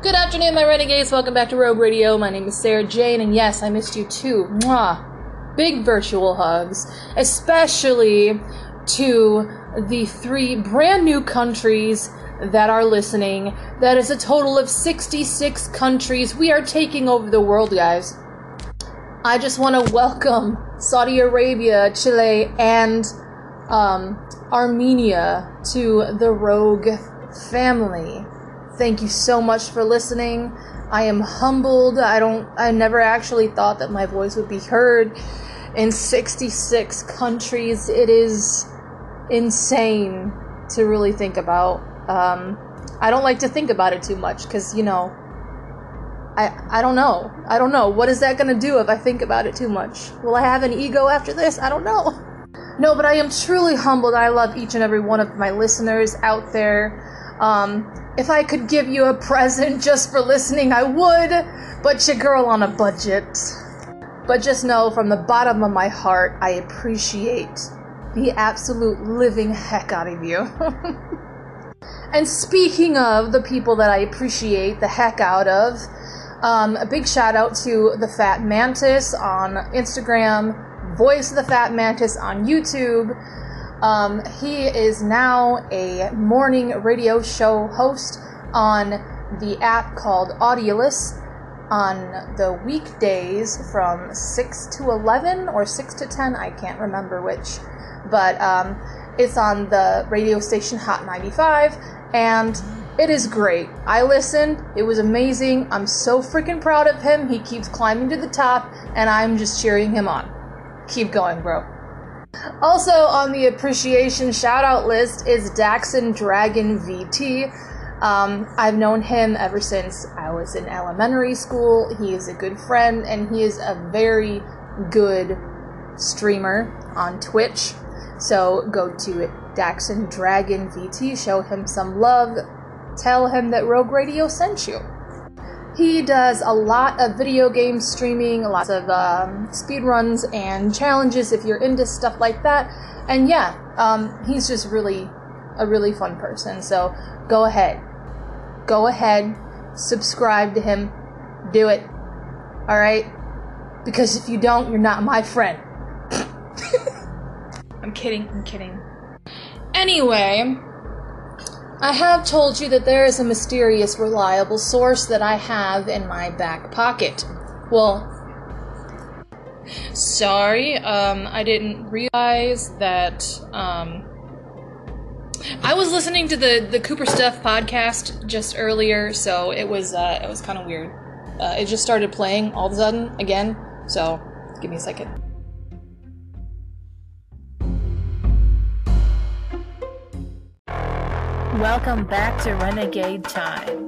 Good afternoon, my renegades. Welcome back to Rogue Radio. My name is Sarah Jane, and yes, I missed you too. Mwah. Big virtual hugs, especially to the three brand new countries that are listening. That is a total of 66 countries. We are taking over the world, guys. I just want to welcome Saudi Arabia, Chile, and Armenia to the Rogue family. Thank you so much for listening. I am humbled. I never actually thought that my voice would be heard in 66 countries. It is insane to really think about. I don't like to think about it too much because, you know, I don't know. I don't know. What is that going to do if I think about it too much? Will I have an ego after this? I don't know. No, but I am truly humbled. I love each and every one of my listeners out there. If I could give you a present just for listening, I would, but your girl on a budget. But just know from the bottom of my heart, I appreciate the absolute living heck out of you. And speaking of the people that I appreciate the heck out of, a big shout out to the Fat Mantis on Instagram, Voice of the Fat Mantis on YouTube. He is now a morning radio show host on the app called Audulous on the weekdays from 6 to 11 or 6 to 10, I can't remember which, but it's on the radio station Hot 95, and it is great. I listened. It was amazing. I'm so freaking proud of him. He keeps climbing to the top, and I'm just cheering him on. Keep going, bro. Also on the appreciation shout-out list is DaxonDragonVT. I've known him ever since I was in elementary school. He is a good friend, and he is a very good streamer on Twitch. So go to it, DaxonDragonVT, show him some love, tell him that Rogue Radio sent you. He does a lot of video game streaming, lots of speedruns and challenges if you're into stuff like that. And yeah, he's just really a really fun person. So go ahead, subscribe to him, do it. All right, because if you don't, you're not my friend. I'm kidding. Anyway, I have told you that there is a mysterious, reliable source that I have in my back pocket. Well, sorry, I didn't realize that, I was listening to the Cooper Stuff podcast just earlier, so it was kind of weird. It just started playing all of a sudden again, so give me a second. Welcome back to Renegade Times.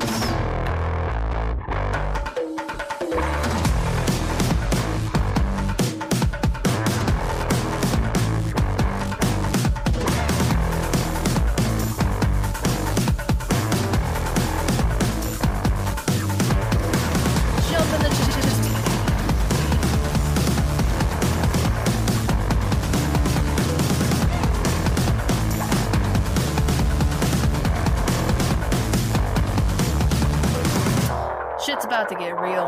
To get real.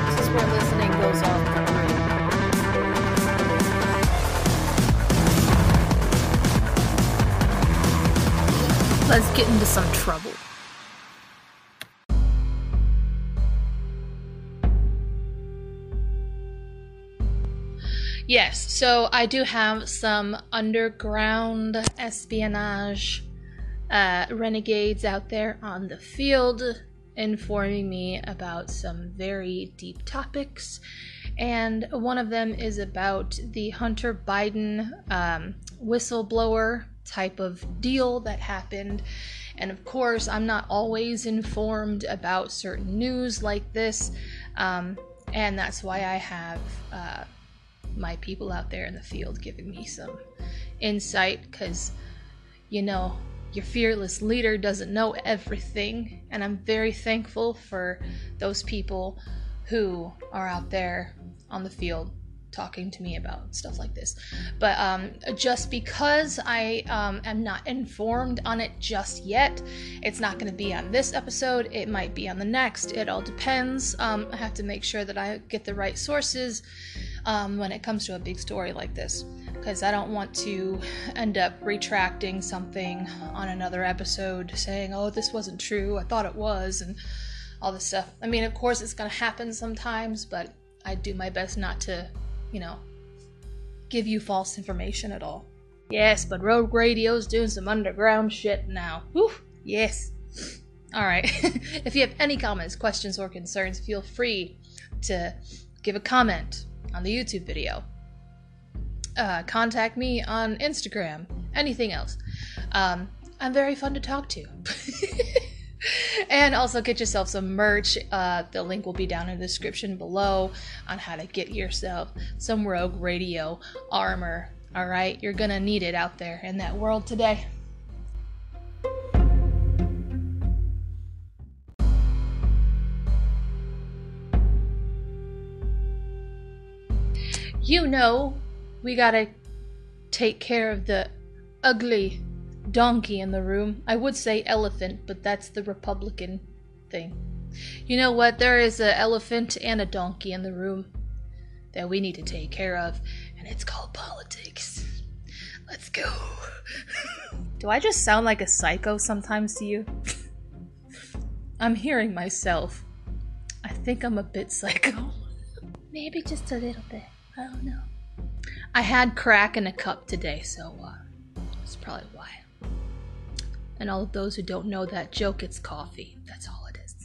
This is where listening goes on for free. Let's get into some trouble. Yes, so I do have some underground espionage renegades out there on the field informing me about some very deep topics, and one of them is about the Hunter Biden whistleblower type of deal that happened. And of course, I'm not always informed about certain news like this, and that's why I have my people out there in the field giving me some insight, because, you know, Your fearless leader doesn't know everything, and I'm very thankful for those people who are out there on the field talking to me about stuff like this. But just because I am not informed on it just yet, it's not going to be on this episode. It might be on the next. It all depends. I have to make sure that I get the right sources when it comes to a big story like this, because I don't want to end up retracting something on another episode saying, oh, this wasn't true, I thought it was, and all this stuff. I mean, of course it's going to happen sometimes, but I do my best not to, you know, give you false information at all. Yes, but Rogue Radio's doing some underground shit now. Whew, yes. Alright, if you have any comments, questions, or concerns, feel free to give a comment on the YouTube video. Contact me on Instagram, anything else. I'm very fun to talk to. And also get yourself some merch. The link will be down in the description below on how to get yourself some Rogue Radio armor. Alright, you're gonna need it out there in that world today. You know, we gotta take care of the ugly donkey in the room. I would say elephant, but that's the Republican thing. You know what? There is an elephant and a donkey in the room that we need to take care of, and it's called politics. Let's go. Do I just sound like a psycho sometimes to you? I'm hearing myself. I think I'm a bit psycho. Maybe just a little bit. I don't know. I had crack in a cup today, so that's probably why. And all of those who don't know that joke, it's coffee. That's all it is.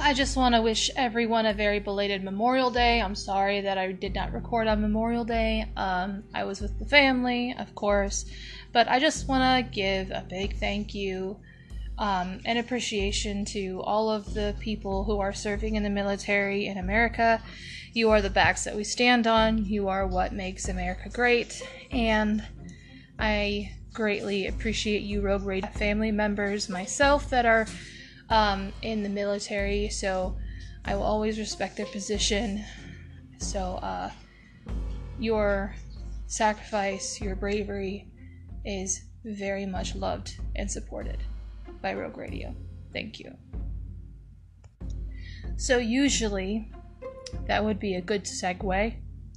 I just want to wish everyone a very belated Memorial Day. I'm sorry that I did not record on Memorial Day. I was with the family, of course. But I just want to give a big thank you and appreciation to all of the people who are serving in the military in America. You are the backs that we stand on. You are what makes America great, and I greatly appreciate you, Rogue Radio family members, myself, that are in the military, so I will always respect their position. So your sacrifice, your bravery is very much loved and supported by Rogue Radio. Thank you. So usually that would be a good segue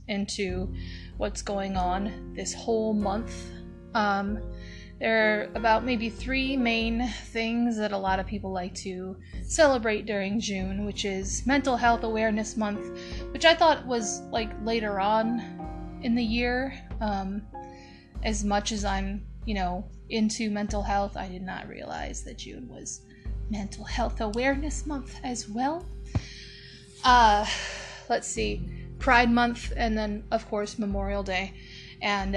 into what's going on this whole month. There are about maybe three main things that a lot of people like to celebrate during June, which is Mental Health Awareness Month, which I thought was like later on in the year. As much as I'm, you know, into mental health, I did not realize that June was Mental Health Awareness Month as well. Let's see, Pride Month, and then of course Memorial Day. And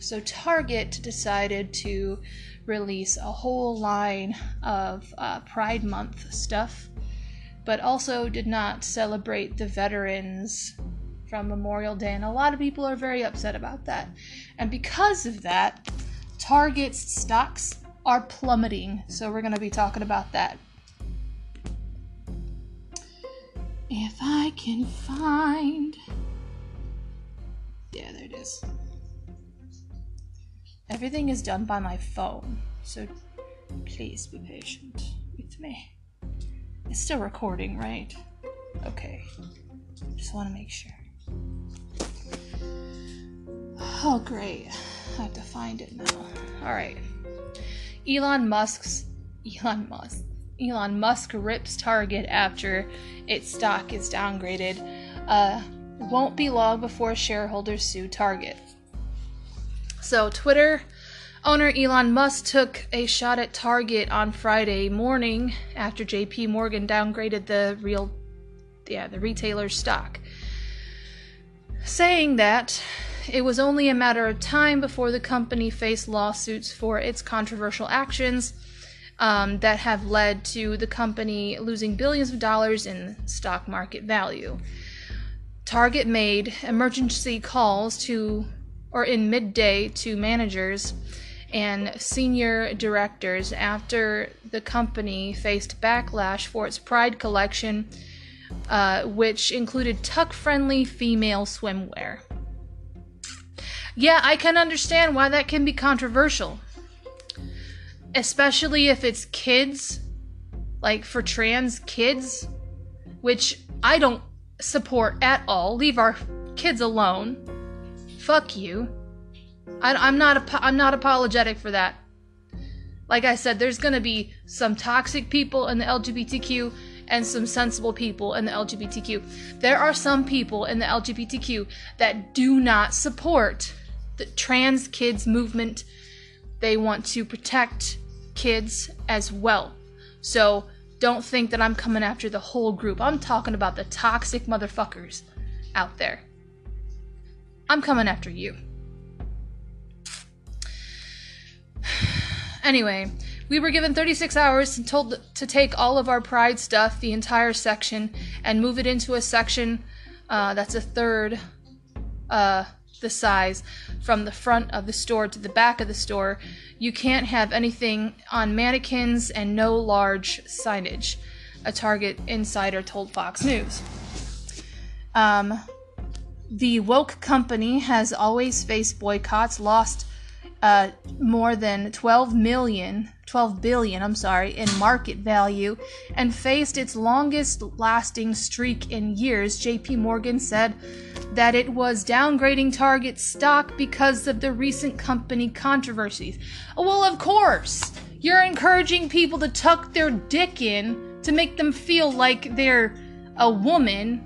so Target decided to release a whole line of Pride Month stuff, but also did not celebrate the veterans from Memorial Day, and a lot of people are very upset about that. And because of that, Target's stocks are plummeting, so we're going to be talking about that. If I can find... Yeah, there it is. Everything is done by my phone, so please be patient with me. It's still recording, right? Okay. Just want to make sure. Oh, great. I have to find it now. Alright. Elon Musk rips Target after its stock is downgraded. Won't be long before shareholders sue Target. So, Twitter owner Elon Musk took a shot at Target on Friday morning after JP Morgan downgraded the retailer's stock, saying that it was only a matter of time before the company faced lawsuits for its controversial actions that have led to the company losing billions of dollars in stock market value. Target made emergency calls to, or in midday, to managers and senior directors after the company faced backlash for its Pride collection, which included tuck-friendly female swimwear. Yeah, I can understand why that can be controversial, especially if it's kids, like for trans kids, which I don't support at all. Leave our kids alone. Fuck you. I'm not apologetic for that. Like I said, there's going to be some toxic people in the LGBTQ and some sensible people in the LGBTQ. There are some people in the LGBTQ that do not support the trans kids movement. They want to protect kids as well. So don't think that I'm coming after the whole group. I'm talking about the toxic motherfuckers out there. I'm coming after you. Anyway, we were given 36 hours and told to take all of our Pride stuff, the entire section, and move it into a section that's a third the size from the front of the store to the back of the store. You can't have anything on mannequins and no large signage, a Target insider told Fox News. The woke company has always faced boycotts, lost more than 12 billion in market value, and faced its longest lasting streak in years. JP Morgan said that it was downgrading Target stock because of the recent company controversies. Well, of course, you're encouraging people to tuck their dick in to make them feel like they're a woman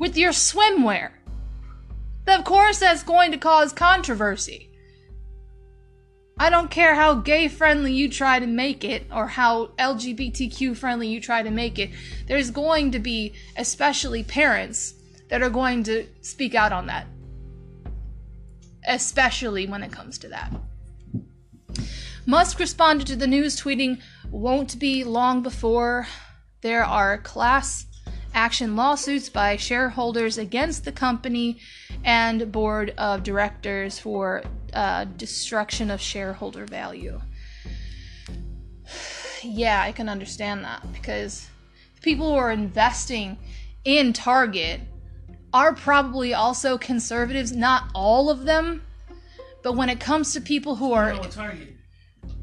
with your swimwear. Of course, that's going to cause controversy. I don't care how gay-friendly you try to make it or how LGBTQ-friendly you try to make it. There's going to be, especially parents, that are going to speak out on that. Especially when it comes to that. Musk responded to the news, tweeting, "Won't be long before there are class action lawsuits by shareholders against the company and board of directors for destruction of shareholder value." Yeah, I can understand that, because the people who are investing in Target are probably also conservatives. Not all of them, but when it comes to people who are Target,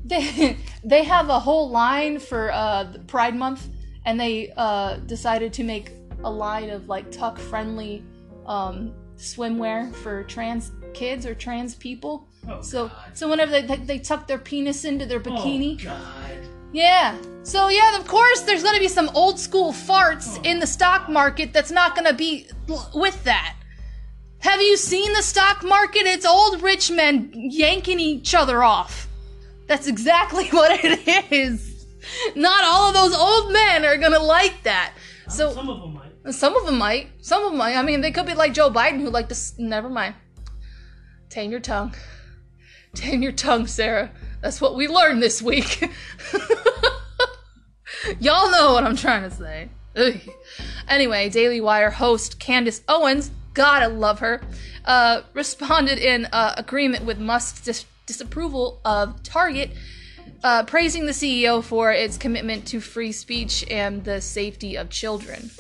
they have a whole line for Pride Month, and they decided to make a line of like tuck-friendly swimwear for trans kids or trans people. Oh, so God. So whenever they tuck their penis into their bikini. Oh, God. Yeah. So yeah, of course there's going to be some old school farts in the stock market that's not going to be with that. Have you seen the stock market? It's old rich men yanking each other off. That's exactly what it is. Not all of those old men are going to like that. So some of them might. Some of them might. I mean, they could be like Joe Biden, who like to... Never mind. Tame your tongue. Tame your tongue, Sarah. That's what we learned this week. Y'all know what I'm trying to say. Ugh. Anyway, Daily Wire host Candace Owens, gotta love her, responded in agreement with Musk's disapproval of Target, praising the CEO for its commitment to free speech and the safety of children.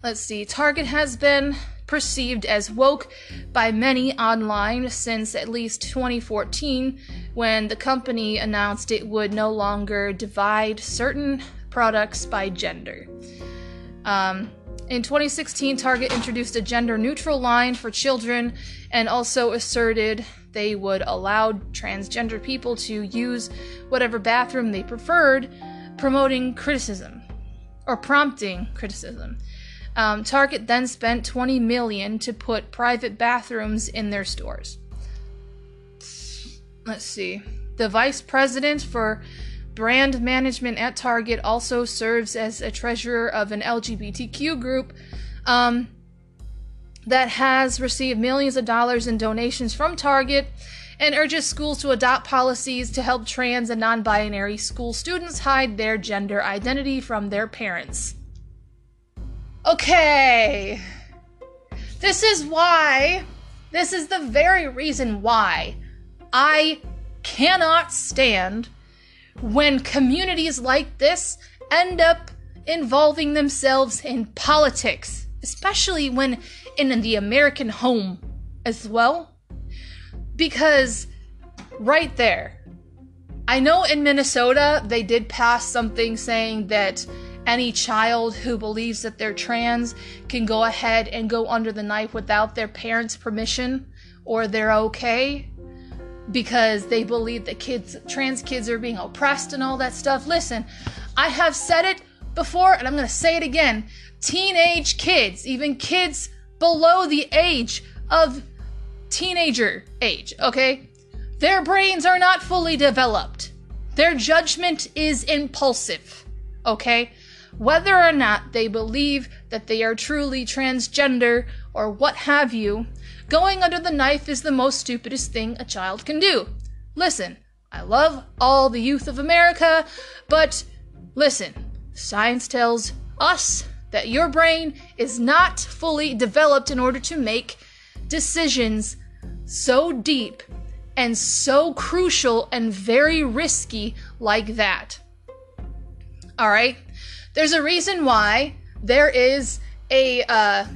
Let's see. Target has been perceived as woke by many online since at least 2014, when the company announced it would no longer divide certain products by gender. In 2016, Target introduced a gender-neutral line for children and also asserted they would allow transgender people to use whatever bathroom they preferred, prompting criticism. Target then spent $20 million to put private bathrooms in their stores. Let's see. The vice president for brand management at Target also serves as a treasurer of an LGBTQ group that has received millions of dollars in donations from Target and urges schools to adopt policies to help trans and non-binary school students hide their gender identity from their parents. Okay. This is why, this is the very reason why I cannot stand when communities like this end up involving themselves in politics, especially when in the American home as well. Because right there, I know in Minnesota they did pass something saying that any child who believes that they're trans can go ahead and go under the knife without their parents' permission or they're okay, because they believe that kids, trans kids, are being oppressed and all that stuff. Listen, I have said it before and I'm going to say it again. Teenage kids, even kids below the age of teenager age, okay? Their brains are not fully developed. Their judgment is impulsive, okay? Whether or not they believe that they are truly transgender or what have you, going under the knife is the most stupidest thing a child can do. Listen, I love all the youth of America, but listen, science tells us that your brain is not fully developed in order to make decisions so deep and so crucial and very risky like that. All right? There's a reason why there is a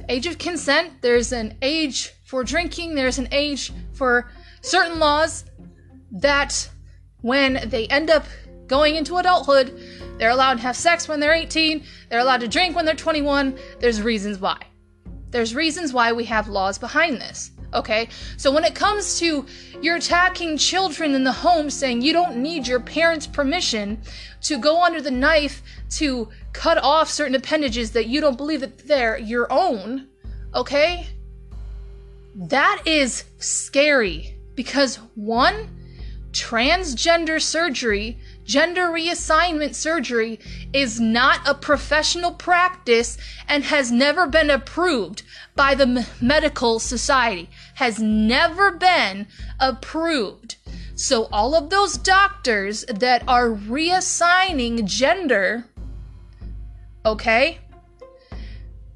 age of consent, there's an age for drinking, there's an age for certain laws that when they end up going into adulthood, they're allowed to have sex when they're 18, they're allowed to drink when they're 21. There's reasons why. There's reasons why we have laws behind this, okay? So when it comes to you're attacking children in the home saying you don't need your parents' permission to go under the knife to cut off certain appendages that you don't believe that they're your own, okay? That is scary because one, transgender surgery, gender reassignment surgery is not a professional practice and has never been approved by the medical society. Has never been approved. So all of those doctors that are reassigning gender, okay,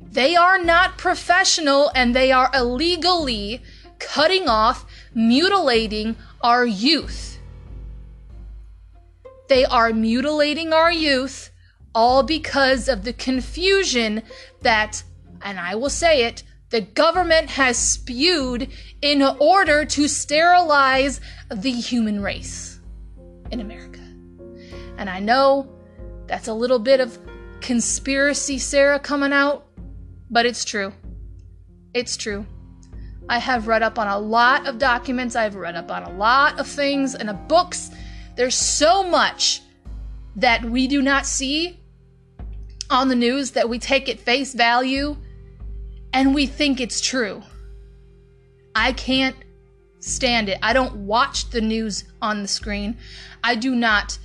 they are not professional and they are illegally cutting off, mutilating our youth. They are mutilating our youth all because of the confusion that, and I will say it, the government has spewed in order to sterilize the human race in America. And I know that's a little bit of conspiracy Sarah coming out, but it's true. It's true. I have read up on a lot of documents. I've read up on a lot of things and of books. There's so much that we do not see on the news that we take at face value and we think it's true. I can't stand it. I don't watch the news on the screen. I do not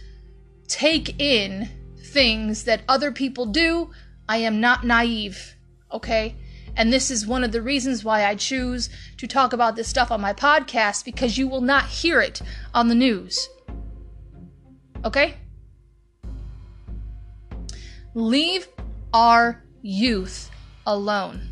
take in things that other people do. I am not naive, okay? And this is one of the reasons why I choose to talk about this stuff on my podcast, because you will not hear it on the news. Okay? Leave our youth alone.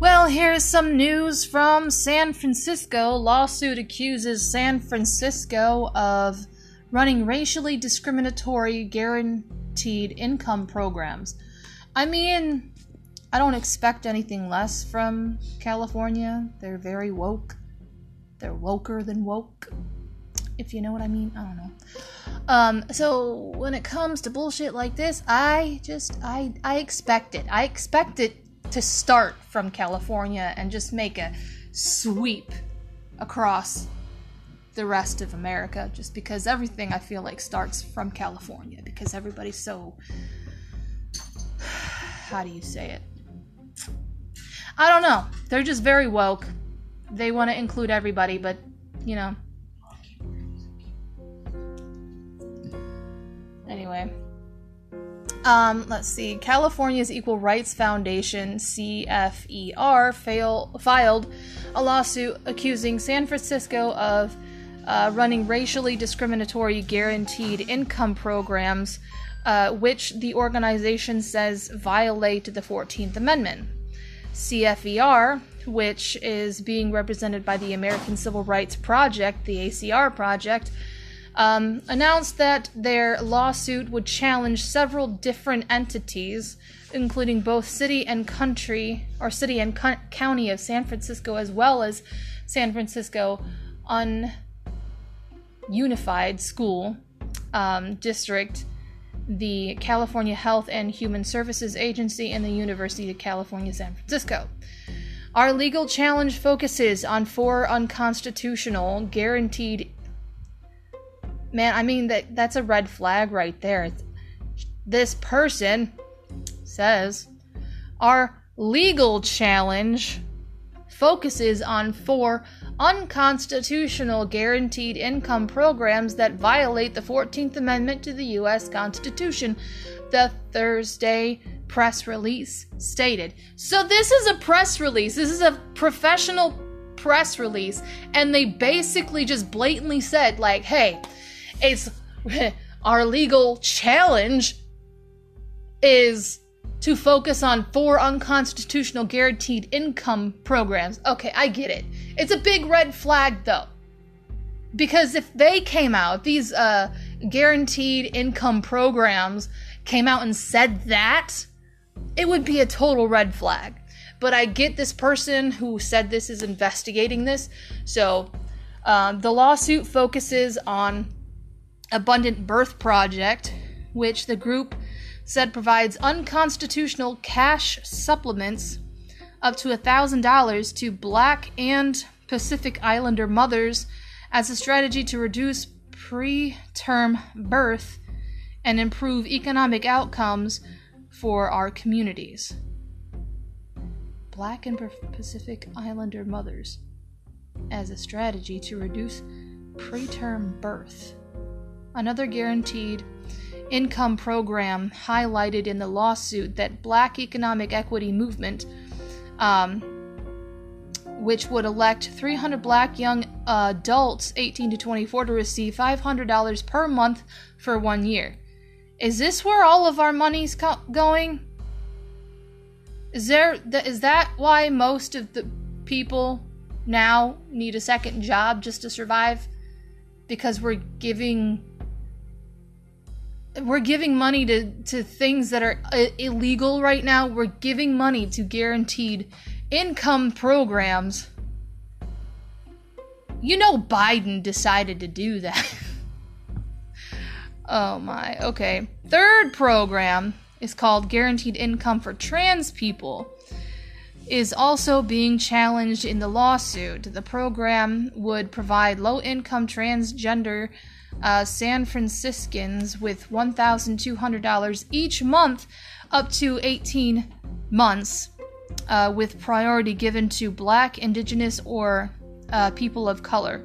Well, here's some news from San Francisco. Lawsuit accuses San Francisco of running racially discriminatory guaranteed income programs. I mean, I don't expect anything less from California. They're very woke. They're woker than woke, if you know what I mean. I don't know. So when it comes to bullshit like this, I expect it. I expect it to start from California and just make a sweep across the rest of America, just because everything I feel like starts from California, because everybody's so, how do you say it? I don't know. They're just very woke, they want to include everybody, but, you know. Anyway. Let's see. California's Equal Rights Foundation, CFER, filed a lawsuit accusing San Francisco of running racially discriminatory guaranteed income programs, which the organization says violate the 14th Amendment. CFER, which is being represented by the American Civil Rights Project, the ACR Project, announced that their lawsuit would challenge several different entities, including both city and county of San Francisco, as well as San Francisco Unified School District, the California Health and Human Services Agency, and the University of California, San Francisco. Our legal challenge focuses on four unconstitutional guaranteed... Man, I mean, that's a red flag right there. This person says, our legal challenge focuses on four unconstitutional guaranteed income programs that violate the 14th Amendment to the U.S. Constitution, the Thursday press release stated. So this is a press release. This is a professional press release, and they basically just blatantly said, like, hey, it's our legal challenge is to focus on four unconstitutional guaranteed income programs. Okay, I get it. It's a big red flag, though. Because if they came out, these guaranteed income programs came out and said that, it would be a total red flag. But I get this person who said this is investigating this. So the lawsuit focuses on Abundant Birth Project, which the group said provides unconstitutional cash supplements up to $1,000 to Black and Pacific Islander mothers as a strategy to reduce preterm birth and improve economic outcomes for our communities. Black and Pacific Islander mothers as a strategy to reduce preterm birth. Another guaranteed income program highlighted in the lawsuit that Black Economic Equity Movement, which would elect 300 Black young adults 18 to 24 to receive $500 per month for 1 year. Is this where all of our money's going? Is that why most of the people now need a second job just to survive? Because we're giving money to things that are illegal right now. We're giving money to guaranteed income programs. You know Biden decided to do that. Oh my, okay. Third program is called Guaranteed Income for Trans People. Is also being challenged in the lawsuit. The program would provide low-income transgender San Franciscans with $1,200 each month up to 18 months, with priority given to Black, Indigenous, or people of color,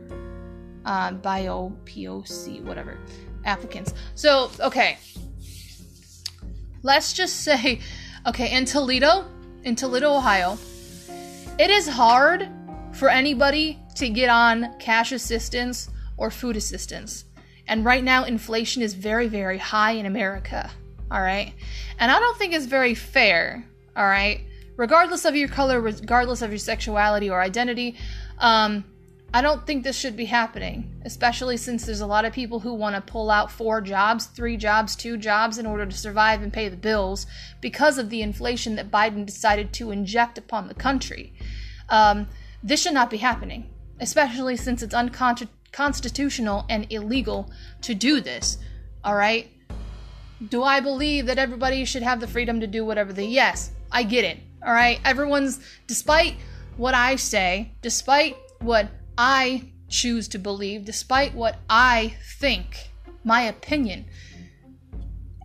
POC, whatever, applicants. So, okay, let's just say, okay, in Toledo, Ohio, it is hard for anybody to get on cash assistance or food assistance. And right now, inflation is very, very high in America, all right? And I don't think it's very fair, all right? Regardless of your color, regardless of your sexuality or identity, I don't think this should be happening, especially since there's a lot of people who want to pull out 4 jobs, 3 jobs, 2 jobs in order to survive and pay the bills because of the inflation that Biden decided to inject upon the country. This should not be happening, especially since it's unconstitutional and illegal to do this, all right? Do I believe that everybody should have the freedom to do whatever they... Yes, I get it, all right? Everyone's... Despite what I say, despite what I choose to believe, despite what I think, my opinion,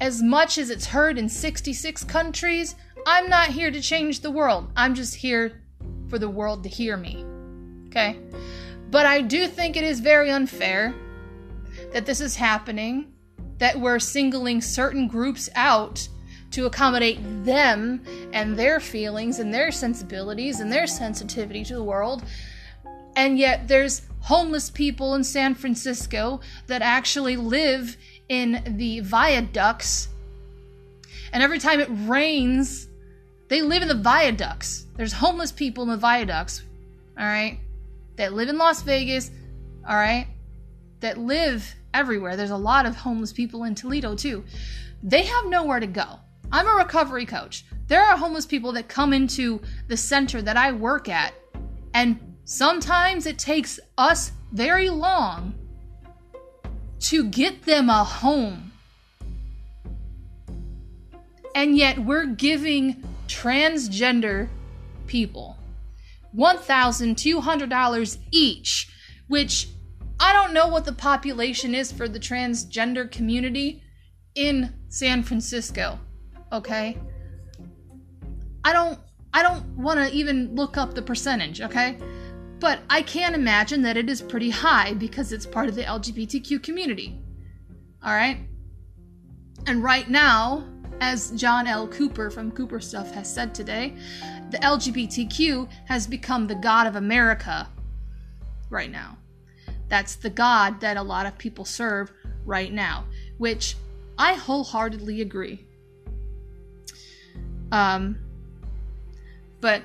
as much as it's heard in 66 countries, I'm not here to change the world. I'm just here for the world to hear me. Okay? But I do think it is very unfair that this is happening, that we're singling certain groups out to accommodate them and their feelings and their sensibilities and their sensitivity to the world. And yet there's homeless people in San Francisco that actually live in the viaducts. And every time it rains, they live in the viaducts. There's homeless people in the viaducts, all right, that live in Las Vegas, all right, that live everywhere. There's a lot of homeless people in Toledo, too. They have nowhere to go. I'm a recovery coach. There are homeless people that come into the center that I work at, and sometimes it takes us very long to get them a home. And yet we're giving transgender people $1,200 each, which I don't know what the population is for the transgender community in San Francisco, okay? I don't want to even look up the percentage, okay? But I can imagine that it is pretty high because it's part of the LGBTQ community, all right? And right now, as John L. Cooper from Cooper Stuff has said today, the LGBTQ has become the god of America right now. That's the god that a lot of people serve right now, which I wholeheartedly agree. But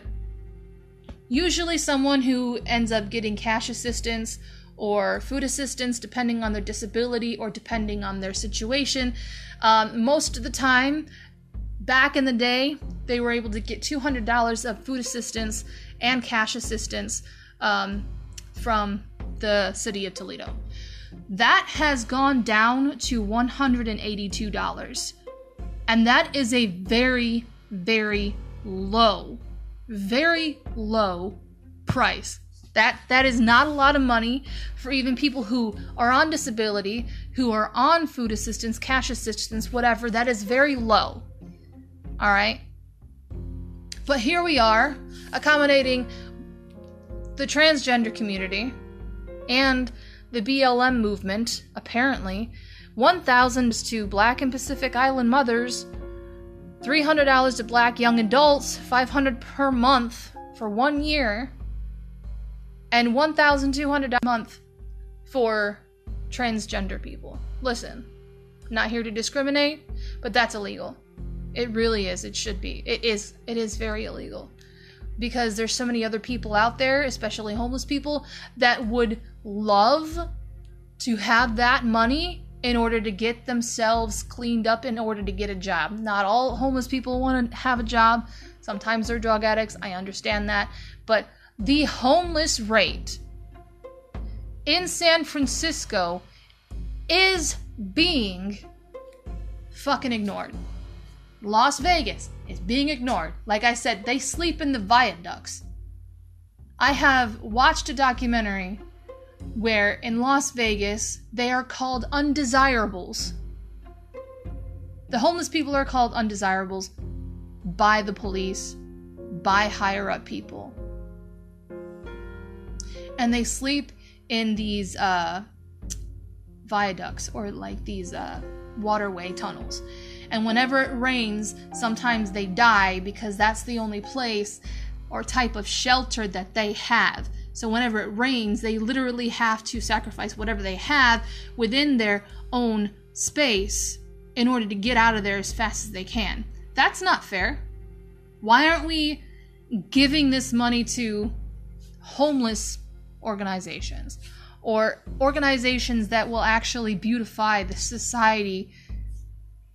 usually someone who ends up getting cash assistance or food assistance, depending on their disability or depending on their situation, most of the time, back in the day, they were able to get $200 of food assistance and cash assistance from the city of Toledo. That has gone down to $182. And that is a very, very low price. That is not a lot of money for even people who are on disability, who are on food assistance, cash assistance, whatever. That is very low. All right? But here we are, accommodating the transgender community and the BLM movement, apparently. $1,000 to Black and Pacific Island mothers, $300 to Black young adults, $500 per month for 1 year, and $1,200 a month for transgender people. Listen, I'm not here to discriminate, but that's illegal. It really is. It should be. It is very illegal. Because there's so many other people out there, especially homeless people, that would love to have that money in order to get themselves cleaned up, in order to get a job. Not all homeless people want to have a job. Sometimes they're drug addicts. I understand that. But the homeless rate in San Francisco is being fucking ignored. Las Vegas is being ignored. Like I said, they sleep in the viaducts. I have watched a documentary where in Las Vegas, they are called undesirables. The homeless people are called undesirables by the police, by higher-up people. And they sleep in these viaducts or like these waterway tunnels. And whenever it rains, sometimes they die because that's the only place or type of shelter that they have. So whenever it rains, they literally have to sacrifice whatever they have within their own space in order to get out of there as fast as they can. That's not fair. Why aren't we giving this money to homeless organizations or organizations that will actually beautify the society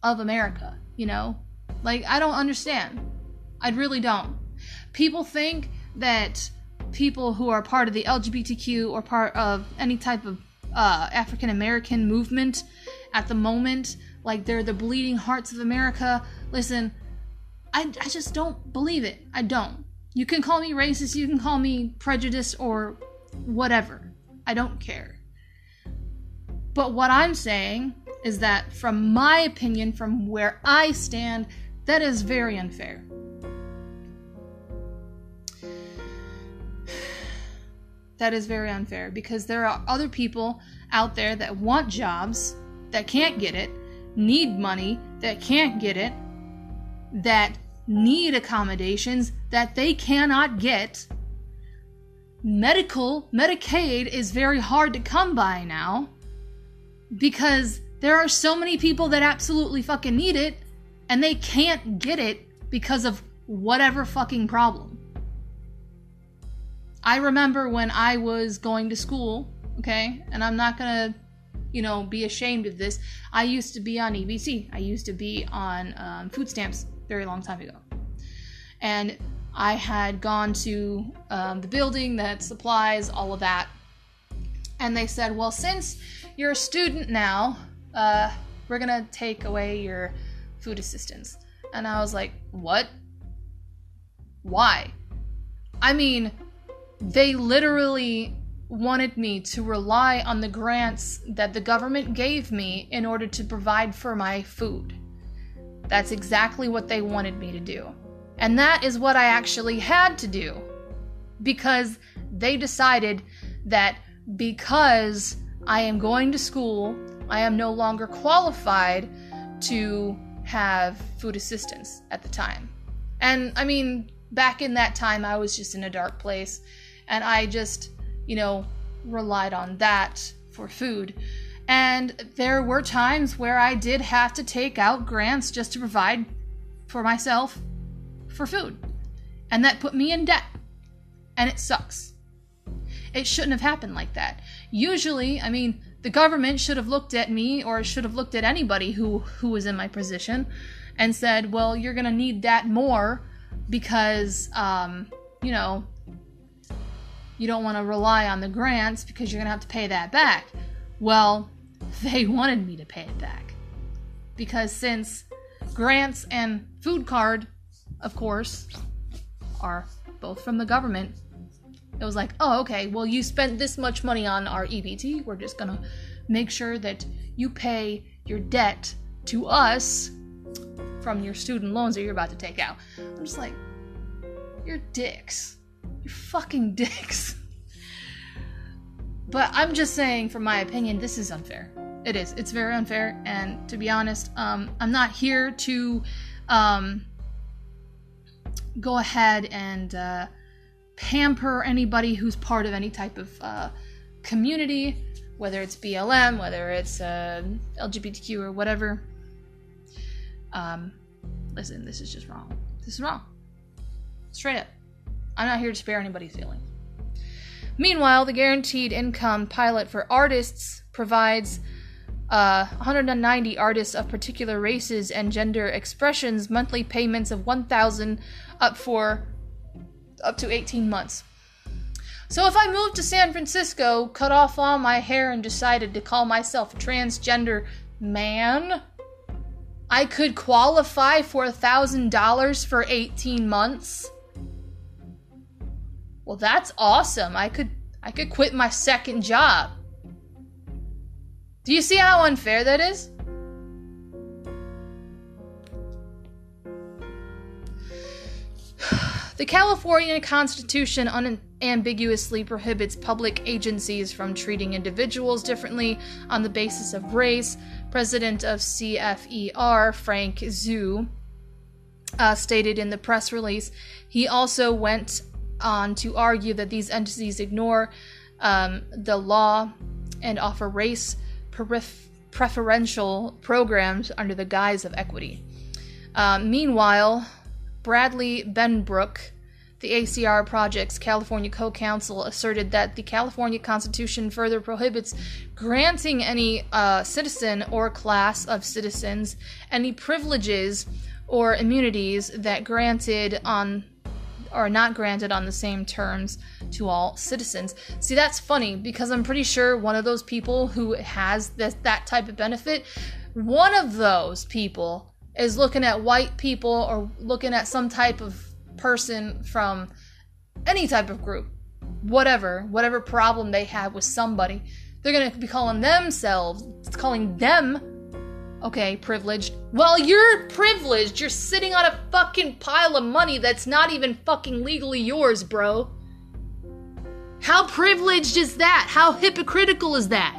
of America, you know? Like, I don't understand. I really don't. People think that people who are part of the LGBTQ or part of any type of African American movement at the moment, like they're the bleeding hearts of America. Listen, I just don't believe it. I don't. You can call me racist, you can call me prejudiced or whatever. I don't care. But what I'm saying is that from my opinion, from where I stand, that is very unfair. That is very unfair, because there are other people out there that want jobs, that can't get it, need money, that can't get it, that need accommodations that they cannot get. Medicaid is very hard to come by now, because there are so many people that absolutely fucking need it and they can't get it because of whatever fucking problem. I remember when I was going to school, okay, and I'm not gonna, be ashamed of this. I used to be on EBC. I used to be on food stamps very long time ago. And I had gone to the building that supplies all of that. And they said, well, since you're a student now, we're gonna take away your food assistance. And I was like, what? Why? I mean, they literally wanted me to rely on the grants that the government gave me in order to provide for my food. That's exactly what they wanted me to do. And that is what I actually had to do, because they decided that because I am going to school, I am no longer qualified to have food assistance at the time. And I mean, back in that time, I was just in a dark place, and I just, relied on that for food. And there were times where I did have to take out grants just to provide for myself for food. And that put me in debt. And it sucks. It shouldn't have happened like that. Usually, the government should have looked at me, or should have looked at anybody who was in my position and said, well, you're going to need that more because, you don't want to rely on the grants because you're going to have to pay that back. Well, they wanted me to pay it back, because since grants and food card, of course, are both from the government, it was like, oh, okay, well, you spent this much money on our EBT. We're just going to make sure that you pay your debt to us from your student loans that you're about to take out. I'm just like, you're dicks. You're fucking dicks. But I'm just saying, from my opinion, this is unfair. It is. It's very unfair. And to be honest, I'm not here to go ahead and pamper anybody who's part of any type of community, whether it's BLM, whether it's LGBTQ or whatever. Listen, this is just wrong. This is wrong. Straight up. I'm not here to spare anybody's feelings. Meanwhile, the guaranteed income pilot for artists provides 190 artists of particular races and gender expressions monthly payments of $1,000 up to 18 months. So if I moved to San Francisco, cut off all my hair, and decided to call myself a transgender man, I could qualify for $1,000 for 18 months? Well, that's awesome. I could quit my second job. Do you see how unfair that is? The California Constitution unambiguously prohibits public agencies from treating individuals differently on the basis of race. President of CFER, Frank Zhu, stated in the press release. He also went on to argue that these entities ignore the law and offer race preferential programs under the guise of equity. Meanwhile, Bradley Benbrook, the ACR Project's California co-counsel, asserted that the California Constitution further prohibits granting any citizen or class of citizens any privileges or immunities that are not granted on the same terms to all citizens. See, that's funny, because I'm pretty sure one of those people who has that type of benefit, one of those people is looking at white people or looking at some type of person from any type of group, whatever problem they have with somebody. They're going to be calling them okay, privileged. Well, you're privileged. You're sitting on a fucking pile of money that's not even fucking legally yours, bro. How privileged is that? How hypocritical is that?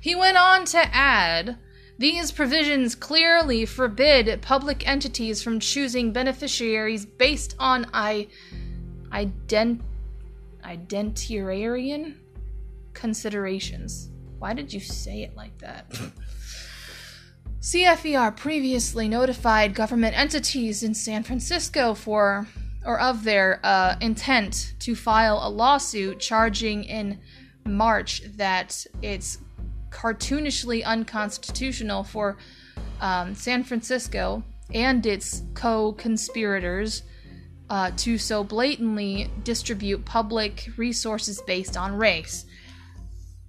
He went on to add, these provisions clearly forbid public entities from choosing beneficiaries based on identitarian considerations. Why did you say it like that? CFER previously notified government entities in San Francisco for, or of their intent to file a lawsuit charging in March that it's cartoonishly unconstitutional for San Francisco and its co-conspirators to so blatantly distribute public resources based on race.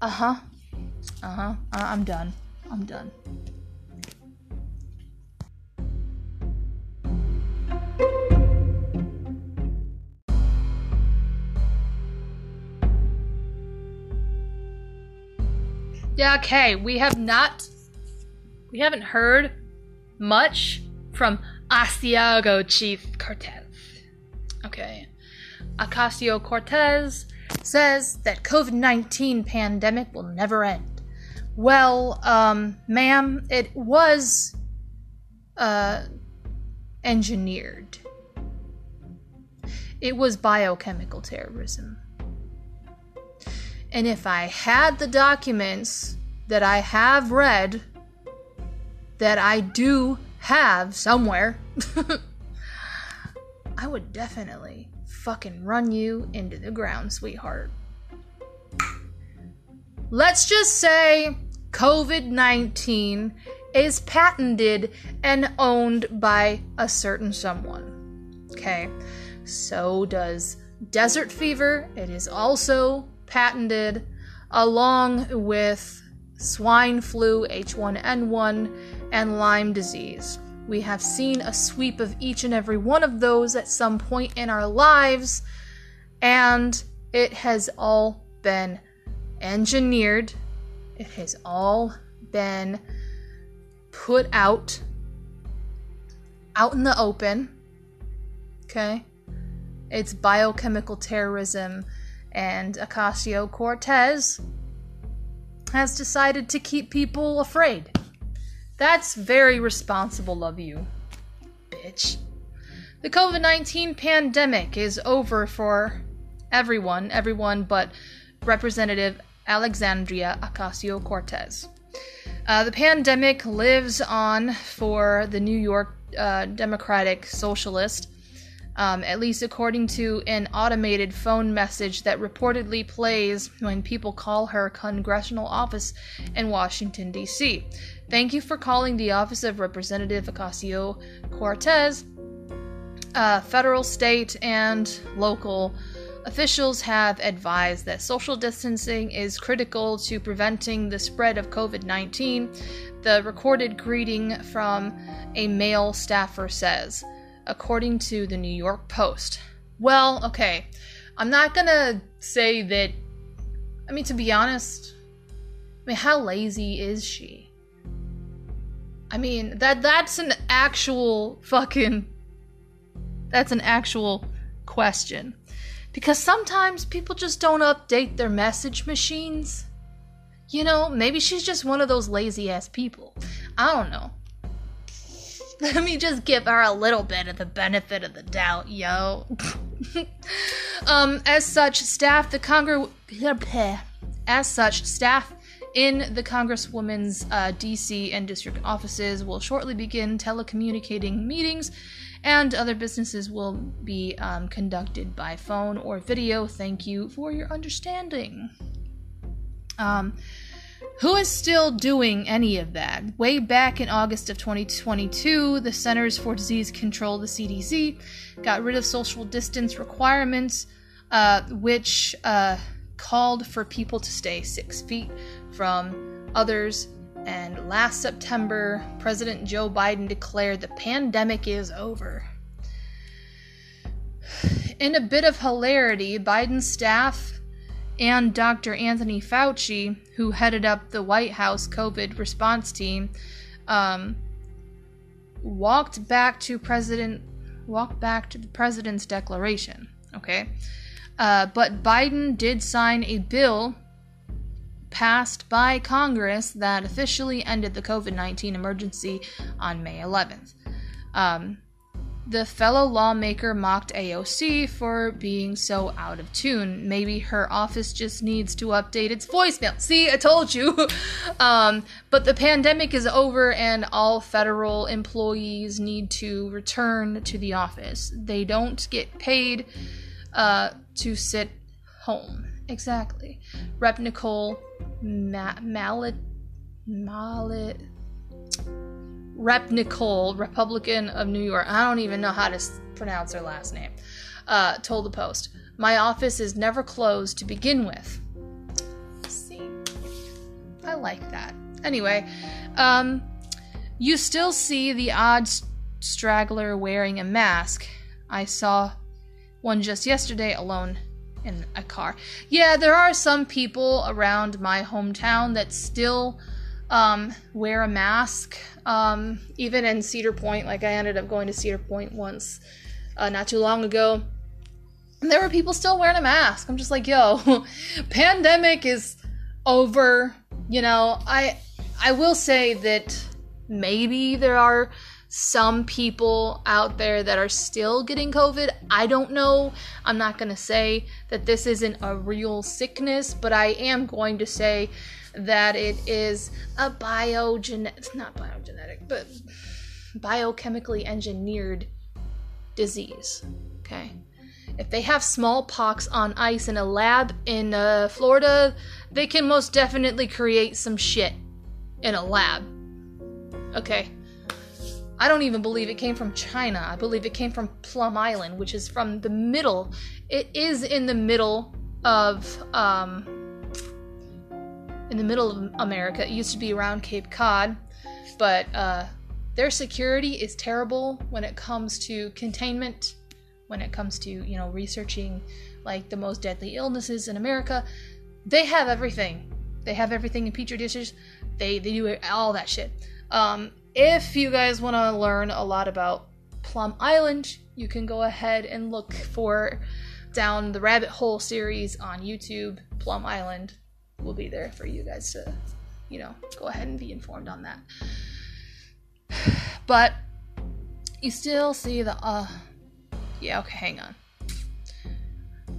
I'm done. Yeah, okay, we haven't heard much from Ocasio-Cortez. Okay. Ocasio-Cortez says that COVID-19 pandemic will never end. Well, ma'am, it was engineered. It was biochemical terrorism. And if I had the documents that I have read, that I do have somewhere, I would definitely fucking run you into the ground, sweetheart. Let's just say COVID-19 is patented and owned by a certain someone. Okay, so does desert fever. It is also patented along with swine flu, H1N1, and Lyme disease. We have seen a sweep of each and every one of those at some point in our lives, and it has all been engineered. It has all been put out in the open. Okay? It's biochemical terrorism. And Ocasio-Cortez has decided to keep people afraid. That's very responsible of you, bitch. The COVID-19 pandemic is over for everyone but Representative Alexandria Ocasio-Cortez. The pandemic lives on for the New York Democratic Socialist, at least according to an automated phone message that reportedly plays when people call her congressional office in Washington, D.C. Thank you for calling the office of Representative Ocasio-Cortez. Federal, state, and local officials have advised that social distancing is critical to preventing the spread of COVID-19, the recorded greeting from a male staffer says, according to the New York Post. Well, okay, I'm not gonna say that, to be honest, how lazy is she? That's an actual question. Because sometimes people just don't update their message machines. You know, maybe she's just one of those lazy ass people. I don't know. Let me just give her a little bit of the benefit of the doubt, yo. As such, staff in the Congresswoman's D.C. and district offices will shortly begin telecommunicating meetings, and other businesses will be conducted by phone or video. Thank you for your understanding. Who is still doing any of that? Way back in August of 2022, the Centers for Disease Control, the CDC, got rid of social distance requirements, which called for people to stay 6 feet from others. And last September, President Joe Biden declared the pandemic is over. In a bit of hilarity, Biden's staff and Dr. Anthony Fauci, who headed up the White House COVID response team, walked back to President walk back to the president's declaration, okay? But Biden did sign a bill passed by Congress that officially ended the COVID-19 emergency on May 11th. The fellow lawmaker mocked AOC for being so out of tune. Maybe her office just needs to update its voicemail. See, I told you. But the pandemic is over and all federal employees need to return to the office. They don't get paid to sit home. Exactly. Rep. Nicole Mallet. Rep. Nicole, Republican of New York, I don't even know how to pronounce her last name, told the Post, "My office is never closed to begin with." See, I like that. Anyway, you still see the odd straggler wearing a mask. I saw one just yesterday alone in a car. Yeah, there are some people around my hometown that still wear a mask, even in Cedar Point. Like, I ended up going to Cedar Point once, not too long ago, and there were people still wearing a mask. I'm just like, yo, pandemic is over, you know. I will say that maybe there are some people out there that are still getting COVID. I don't know. I'm not gonna say that this isn't a real sickness, but I am going to say that it is a biochemically engineered disease, okay? If they have smallpox on ice in a lab in Florida, they can most definitely create some shit in a lab, okay? I don't even believe it came from China. I believe it came from Plum Island, which is from the middle. It is in the middle of America. It used to be around Cape Cod, but their security is terrible when it comes to containment, when it comes to, you know, researching like the most deadly illnesses in America. They have everything. They have everything in petri dishes. They do all that shit. If you guys want to learn a lot about Plum Island, you can go ahead and look for Down the Rabbit Hole series on YouTube. Plum Island will be there for you guys to, you know, go ahead and be informed on that. But you still see the,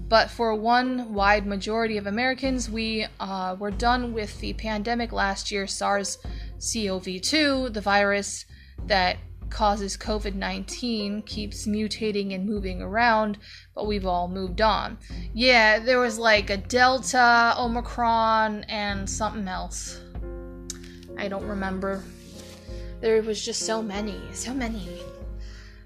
But for one wide majority of Americans, we were done with the pandemic last year. SARS-CoV-2, the virus that causes COVID-19, keeps mutating and moving around, but we've all moved on. Yeah, there was like a Delta, Omicron, and something else. I don't remember. There was just so many.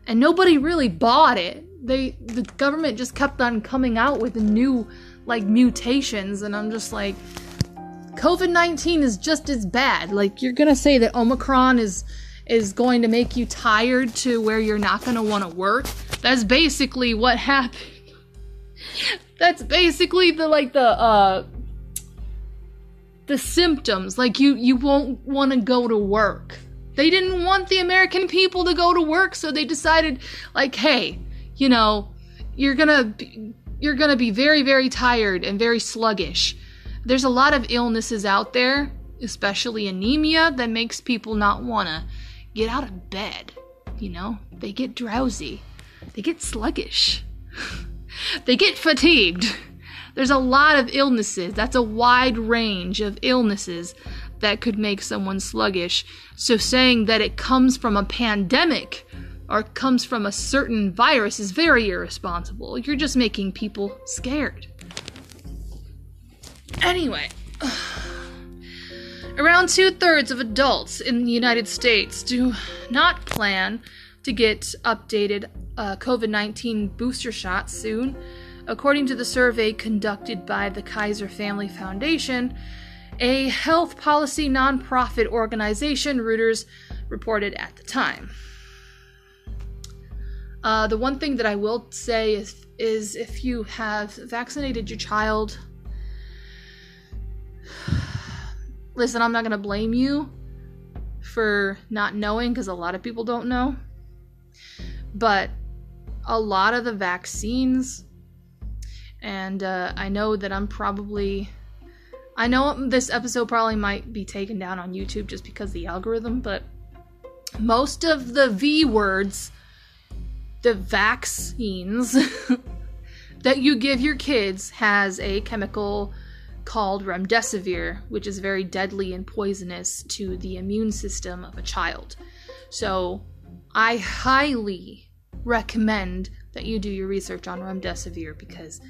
And nobody really bought it. The government just kept on coming out with new, like, mutations, and I'm just like, COVID-19 is just as bad. Like, you're gonna say that Omicron is going to make you tired to where you're not gonna want to work? That's basically what happened. That's basically the symptoms. Like, you won't want to go to work. They didn't want the American people to go to work, so they decided, like, hey, you know, you're gonna be very, very tired and very sluggish. There's a lot of illnesses out there, especially anemia, that makes people not want to get out of bed, you know? They get drowsy. They get sluggish. They get fatigued. There's a lot of illnesses. That's a wide range of illnesses that could make someone sluggish. So saying that it comes from a pandemic or comes from a certain virus is very irresponsible. You're just making people scared. Anyway, around 2/3 of adults in the United States do not plan to get updated COVID-19 booster shots soon, according to the survey conducted by the Kaiser Family Foundation, a health policy nonprofit organization, Reuters reported at the time. The one thing that I will say is if you have vaccinated your child, listen, I'm not going to blame you for not knowing, because a lot of people don't know. But a lot of the vaccines. And I know that I know this episode probably might be taken down on YouTube just because of the algorithm, but most of the V words, the vaccines that you give your kids has a chemical called remdesivir, which is very deadly and poisonous to the immune system of a child. So I highly recommend that you do your research on remdesivir, because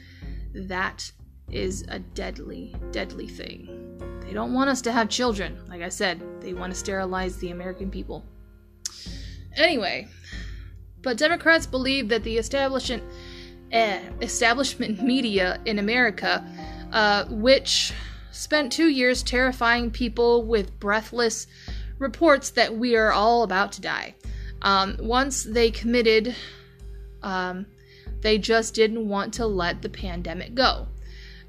that is a deadly, deadly thing. They don't want us to have children. Like I said, they want to sterilize the American people. Anyway, but Democrats believe that the establishment media in America, which spent 2 years terrifying people with breathless reports that we are all about to die. Once they committed, they just didn't want to let the pandemic go.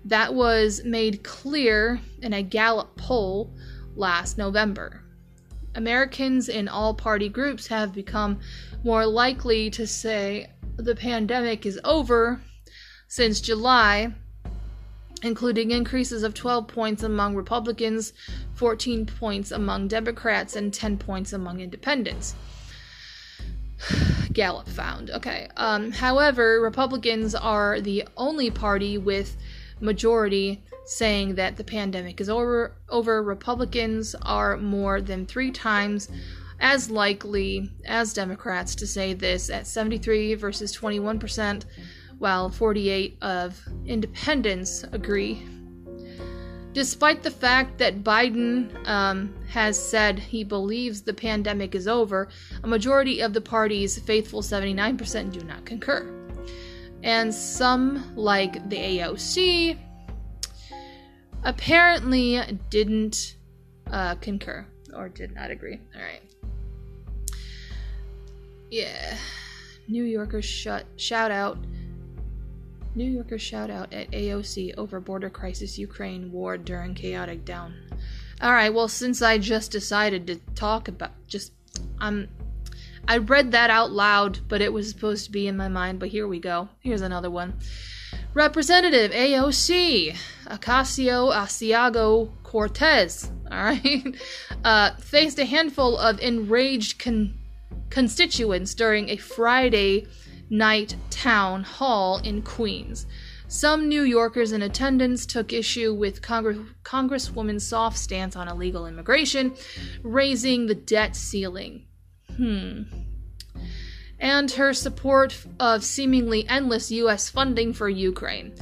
That was made clear in a Gallup poll last November. Americans in all party groups have become more likely to say the pandemic is over since July, including increases of 12 points among Republicans, 14 points among Democrats, and 10 points among independents. Gallup found. Okay. However, Republicans are the only party with majority saying that the pandemic is over. Republicans are more than 3 times as likely as Democrats to say this, at 73 versus 21%, while 48 of independents agree. Despite the fact that Biden has said he believes the pandemic is over, a majority of the party's faithful 79% do not concur. And some, like the AOC, apparently didn't concur or did not agree. All right. Yeah. New Yorkers shout out at AOC over border crisis, Ukraine war during chaotic down. All right. Well, since I just decided to talk about I read that out loud, but it was supposed to be in my mind, but here we go. Here's another one. Representative AOC, Ocasio-Cortez, all right, faced a handful of enraged constituents during a Friday night town hall in Queens. Some New Yorkers in attendance took issue with Congresswoman's soft stance on illegal immigration, raising the debt ceiling. And her support of seemingly endless U.S. funding for Ukraine.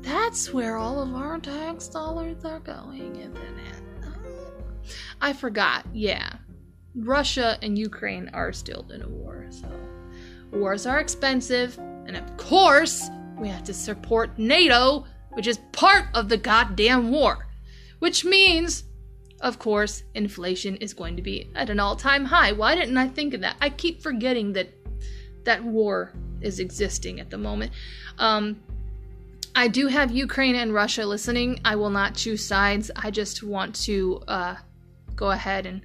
That's where all of our tax dollars are going, isn't it? I forgot, yeah. Russia and Ukraine are still in a war, so wars are expensive, and of course, we have to support NATO, which is part of the goddamn war. Which means, of course, inflation is going to be at an all-time high. Why didn't I think of that? I keep forgetting that war is existing at the moment. I do have Ukraine and Russia listening. I will not choose sides. I just want to go ahead and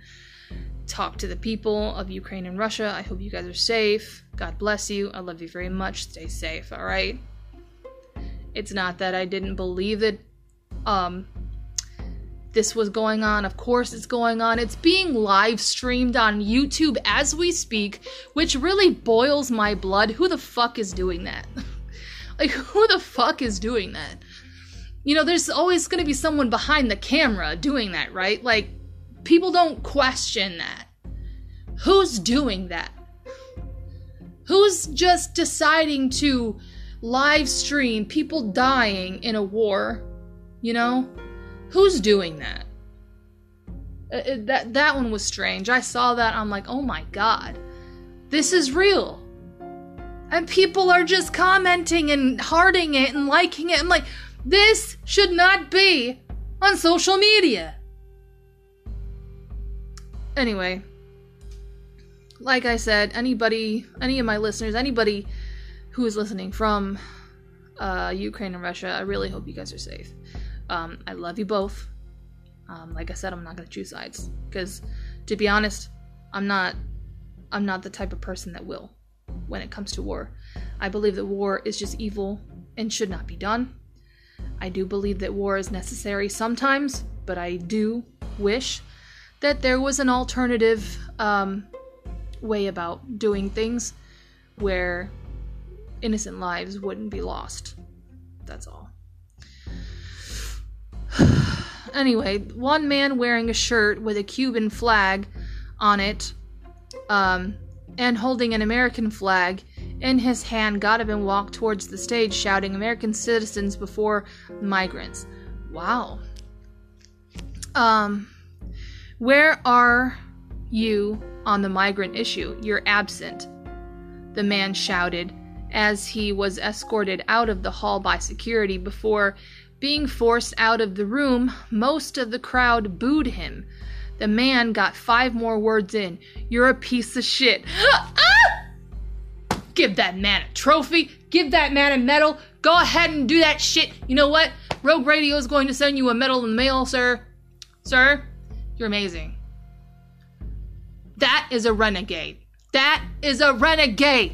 talk to the people of Ukraine and Russia. I hope you guys are safe. God bless you. I love you very much. Stay safe, all right? It's not that I didn't believe it. This was going on. Of course it's going on. It's being live streamed on YouTube as we speak, which really boils my blood. Who the fuck is doing that? Like, who the fuck is doing that? You know, there's always going to be someone behind the camera doing that, right? Like, people don't question that. Who's doing that? Who's just deciding to live stream people dying in a war, you know? Who's doing that? That one was strange. I saw that. I'm like, oh my God, this is real. And people are just commenting and hearting it and liking it. I'm like, this should not be on social media. Anyway, like I said, any of my listeners, anybody who is listening from Ukraine and Russia, I really hope you guys are safe. I love you both. Like I said, I'm not going to choose sides, because to be honest, I'm not the type of person that will when it comes to war. I believe that war is just evil and should not be done. I do believe that war is necessary sometimes, but I do wish that there was an alternative way about doing things where innocent lives wouldn't be lost. That's all. Anyway, one man wearing a shirt with a Cuban flag on it and holding an American flag in his hand got up and walked towards the stage shouting American citizens before migrants. Wow. Where are you on the migrant issue? You're absent, the man shouted as he was escorted out of the hall by security before being forced out of the room. Most of the crowd booed him. The man got 5 more words in. You're a piece of shit. Give that man a trophy. Give that man a medal. Go ahead and do that shit. You know what? Rogue Radio is going to send you a medal in the mail, sir. Sir, you're amazing. That is a renegade. That is a renegade.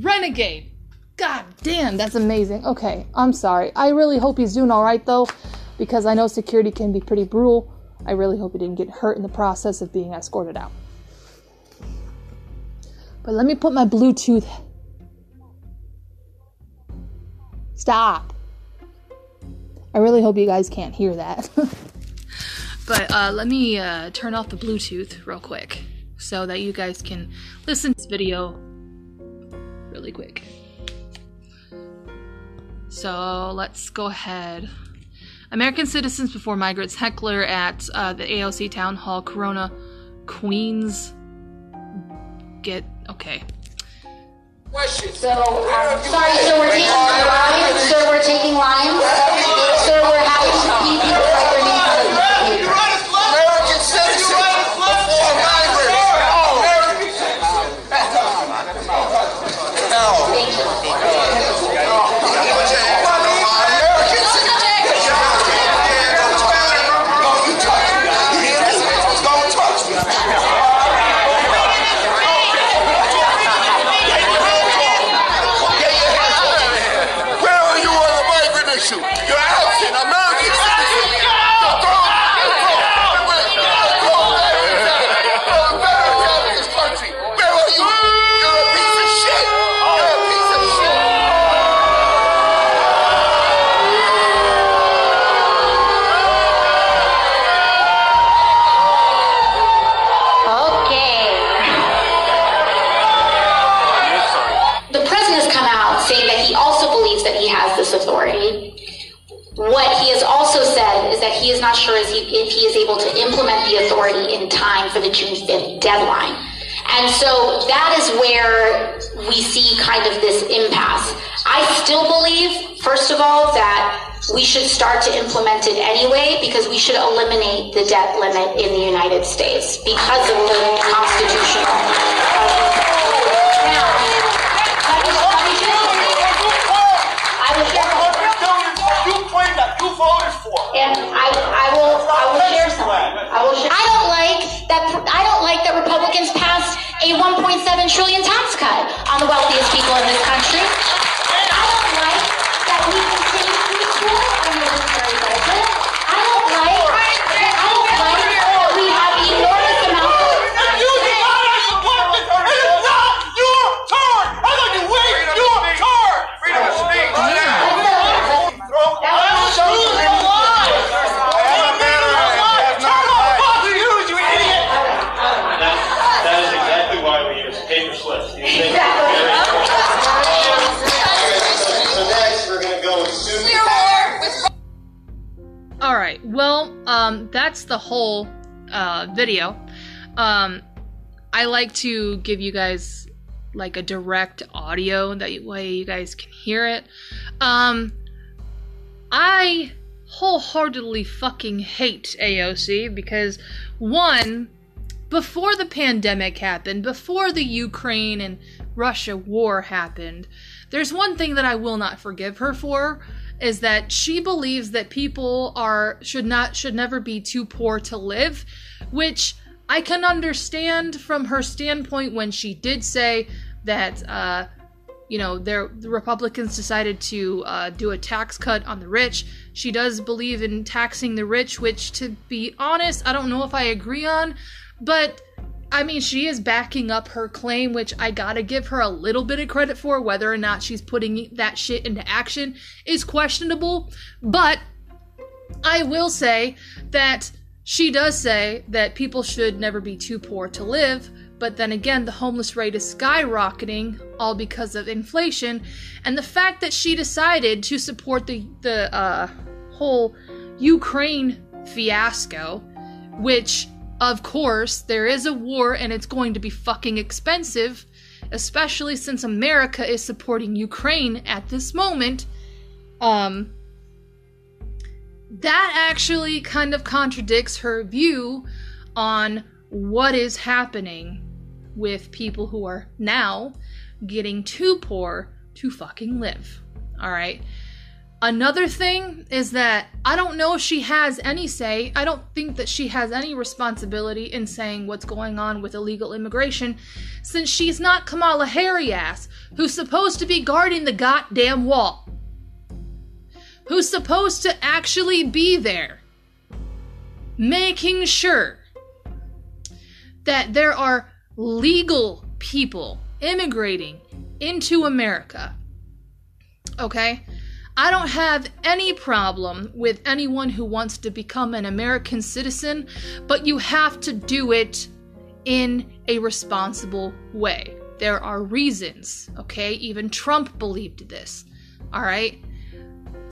Renegade. God damn, that's amazing. Okay, I'm sorry. I really hope he's doing all right, though, because I know security can be pretty brutal. I really hope he didn't get hurt in the process of being escorted out. But let me put my Bluetooth... Stop. I really hope you guys can't hear that. But let me turn off the Bluetooth real quick so that you guys can listen to this video really quick. So let's go ahead. American citizens before migrants, heckler at the AOC town hall, Corona, Queens. Get okay. So sorry, sir, we're taking lines. Sir, we're taking lines. Sir, we're happy to see people like Renee. American citizens before migrants. He is not sure if he is able to implement the authority in time for the June 5th deadline. And so that is where we see kind of this impasse. I still believe, first of all, that we should start to implement it anyway, because we should eliminate the debt limit in the United States because of the constitutional. I don't like that Republicans passed a $1.7 trillion tax cut on the wealthiest people in this country. I don't like that we continue to school in the military budget. I don't like that we have enormous amounts of that's the whole video. I like to give you guys like a direct audio that way you guys can hear it. I wholeheartedly fucking hate AOC because, one, before the pandemic happened, before the Ukraine and Russia war happened, there's one thing that I will not forgive her for, is that she believes that people should never be too poor to live, which I can understand from her standpoint when she did say, that, you know, the Republicans decided to do a tax cut on the rich. She does believe in taxing the rich, which, to be honest, I don't know if I agree on. But, I mean, she is backing up her claim, which I gotta give her a little bit of credit for. Whether or not she's putting that shit into action is questionable. But I will say that she does say that people should never be too poor to live. But then again, the homeless rate is skyrocketing, all because of inflation. And the fact that she decided to support the whole Ukraine fiasco, which, of course, there is a war and it's going to be fucking expensive, especially since America is supporting Ukraine at this moment, that actually kind of contradicts her view on what is happening with people who are now getting too poor to fucking live. All right. Another thing is that I don't know if she has any say. I don't think that she has any responsibility in saying what's going on with illegal immigration, since she's not Kamala Harris, who's supposed to be guarding the goddamn wall, who's supposed to actually be there, making sure that there are legal people immigrating into America. Okay? I don't have any problem with anyone who wants to become an American citizen, but you have to do it in a responsible way. There are reasons, okay? Even Trump believed this, all right?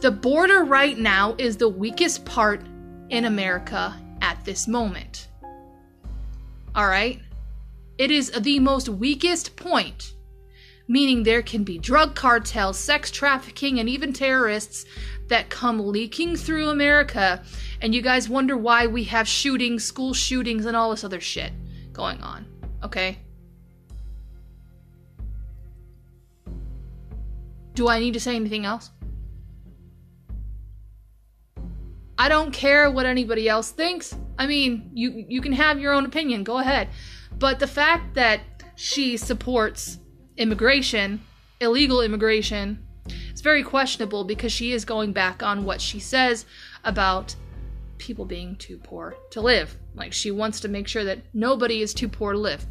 The border right now is the weakest part in America at this moment, all right? It is the most weakest point, meaning there can be drug cartels, sex trafficking, and even terrorists that come leaking through America. And you guys wonder why we have shootings, school shootings, and all this other shit going on, okay? Do I need to say anything else? I don't care what anybody else thinks. I mean, you can have your own opinion. Go ahead. But the fact that she supports immigration, illegal immigration, it's very questionable, because she is going back on what she says about people being too poor to live. Like, she wants to make sure that nobody is too poor to live.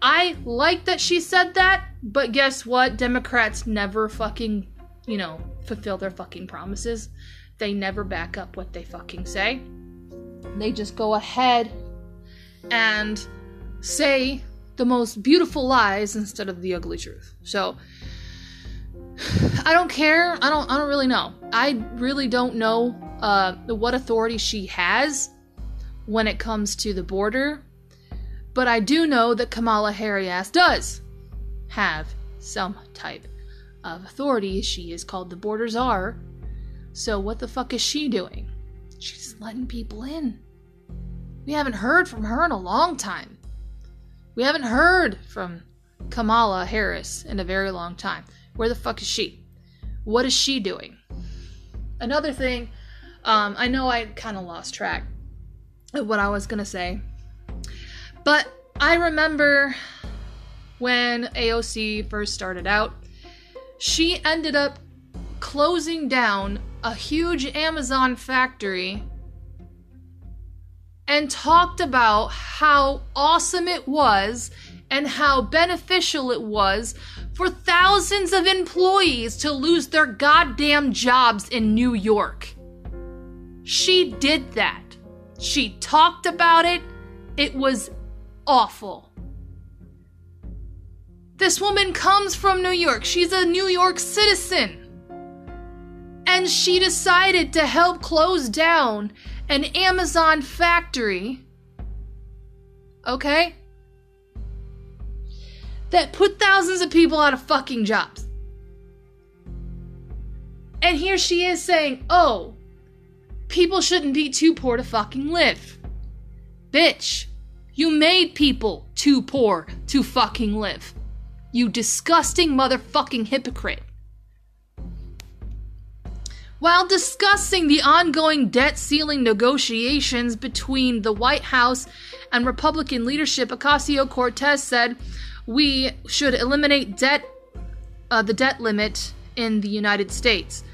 I like that she said that, but guess what? Democrats never fucking, you know, fulfill their fucking promises. They never back up what they fucking say. They just go ahead and say the most beautiful lies instead of the ugly truth. So I don't care. I don't really know. I really don't know what authority she has when it comes to the border, but I do know that Kamala Harris does have some type of authority. She is called the border czar. So what the fuck is she doing? She's letting people in. We haven't heard from her in a long time. We haven't heard from Kamala Harris in a very long time. Where the fuck is she? What is she doing? Another thing, I know I kind of lost track of what I was going to say, but I remember when AOC first started out, she ended up closing down a huge Amazon factory and talked about how awesome it was and how beneficial it was for thousands of employees to lose their goddamn jobs in New York. She did that. She talked about it. It was awful. This woman comes from New York. She's a New York citizen. And she decided to help close down an Amazon factory, okay, that put thousands of people out of fucking jobs. And here she is saying, oh, people shouldn't be too poor to fucking live. Bitch, you made people too poor to fucking live. You disgusting motherfucking hypocrite. While discussing the ongoing debt ceiling negotiations between the White House and Republican leadership, Ocasio-Cortez said, "We should eliminate the debt limit in the United States."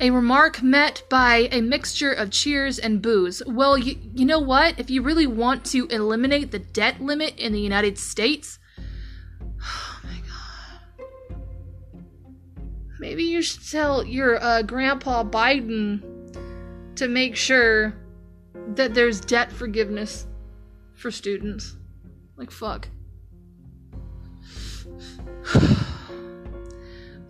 A remark met by a mixture of cheers and boos. Well, you know what? If you really want to eliminate the debt limit in the United States, oh my God. Maybe you should tell your Grandpa Biden to make sure that there's debt forgiveness for students. Like, fuck.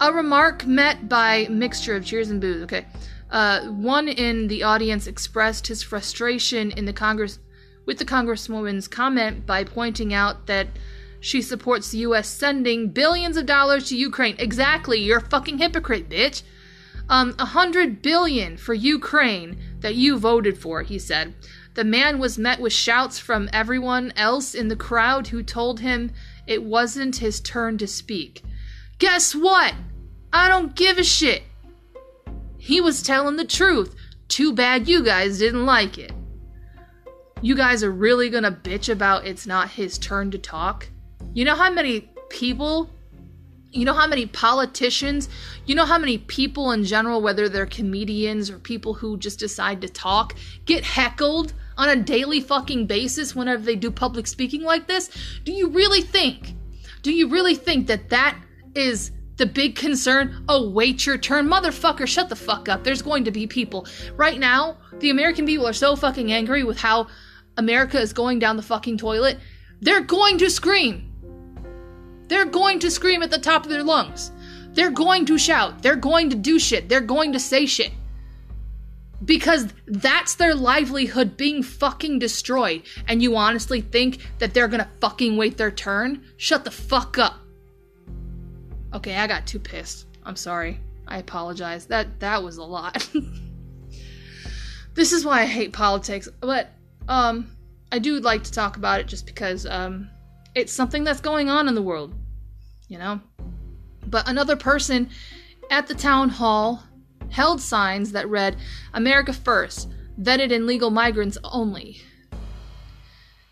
A remark met by mixture of cheers and boos. Okay. One in the audience expressed his frustration in with the Congresswoman's comment by pointing out that she supports the U.S. sending billions of dollars to Ukraine. Exactly. You're a fucking hypocrite, bitch. $100 billion for Ukraine that you voted for, he said. The man was met with shouts from everyone else in the crowd who told him it wasn't his turn to speak. Guess what? I don't give a shit. He was telling the truth. Too bad you guys didn't like it. You guys are really gonna bitch about it's not his turn to talk? You know how many people, you know how many politicians, you know how many people in general, whether they're comedians or people who just decide to talk, get heckled on a daily fucking basis whenever they do public speaking like this? Do you really think that is the big concern? Oh, wait your turn. Motherfucker, shut the fuck up. There's going to be people. Right now, the American people are so fucking angry with how America is going down the fucking toilet. They're going to scream. They're going to scream at the top of their lungs. They're going to shout. They're going to do shit. They're going to say shit. Because that's their livelihood being fucking destroyed. And you honestly think that they're gonna fucking wait their turn? Shut the fuck up. Okay, I got too pissed. I'm sorry. I apologize. That was a lot. This is why I hate politics, but I do like to talk about it just because it's something that's going on in the world, you know? But another person at the town hall held signs that read, "America First, vetted and legal migrants only,"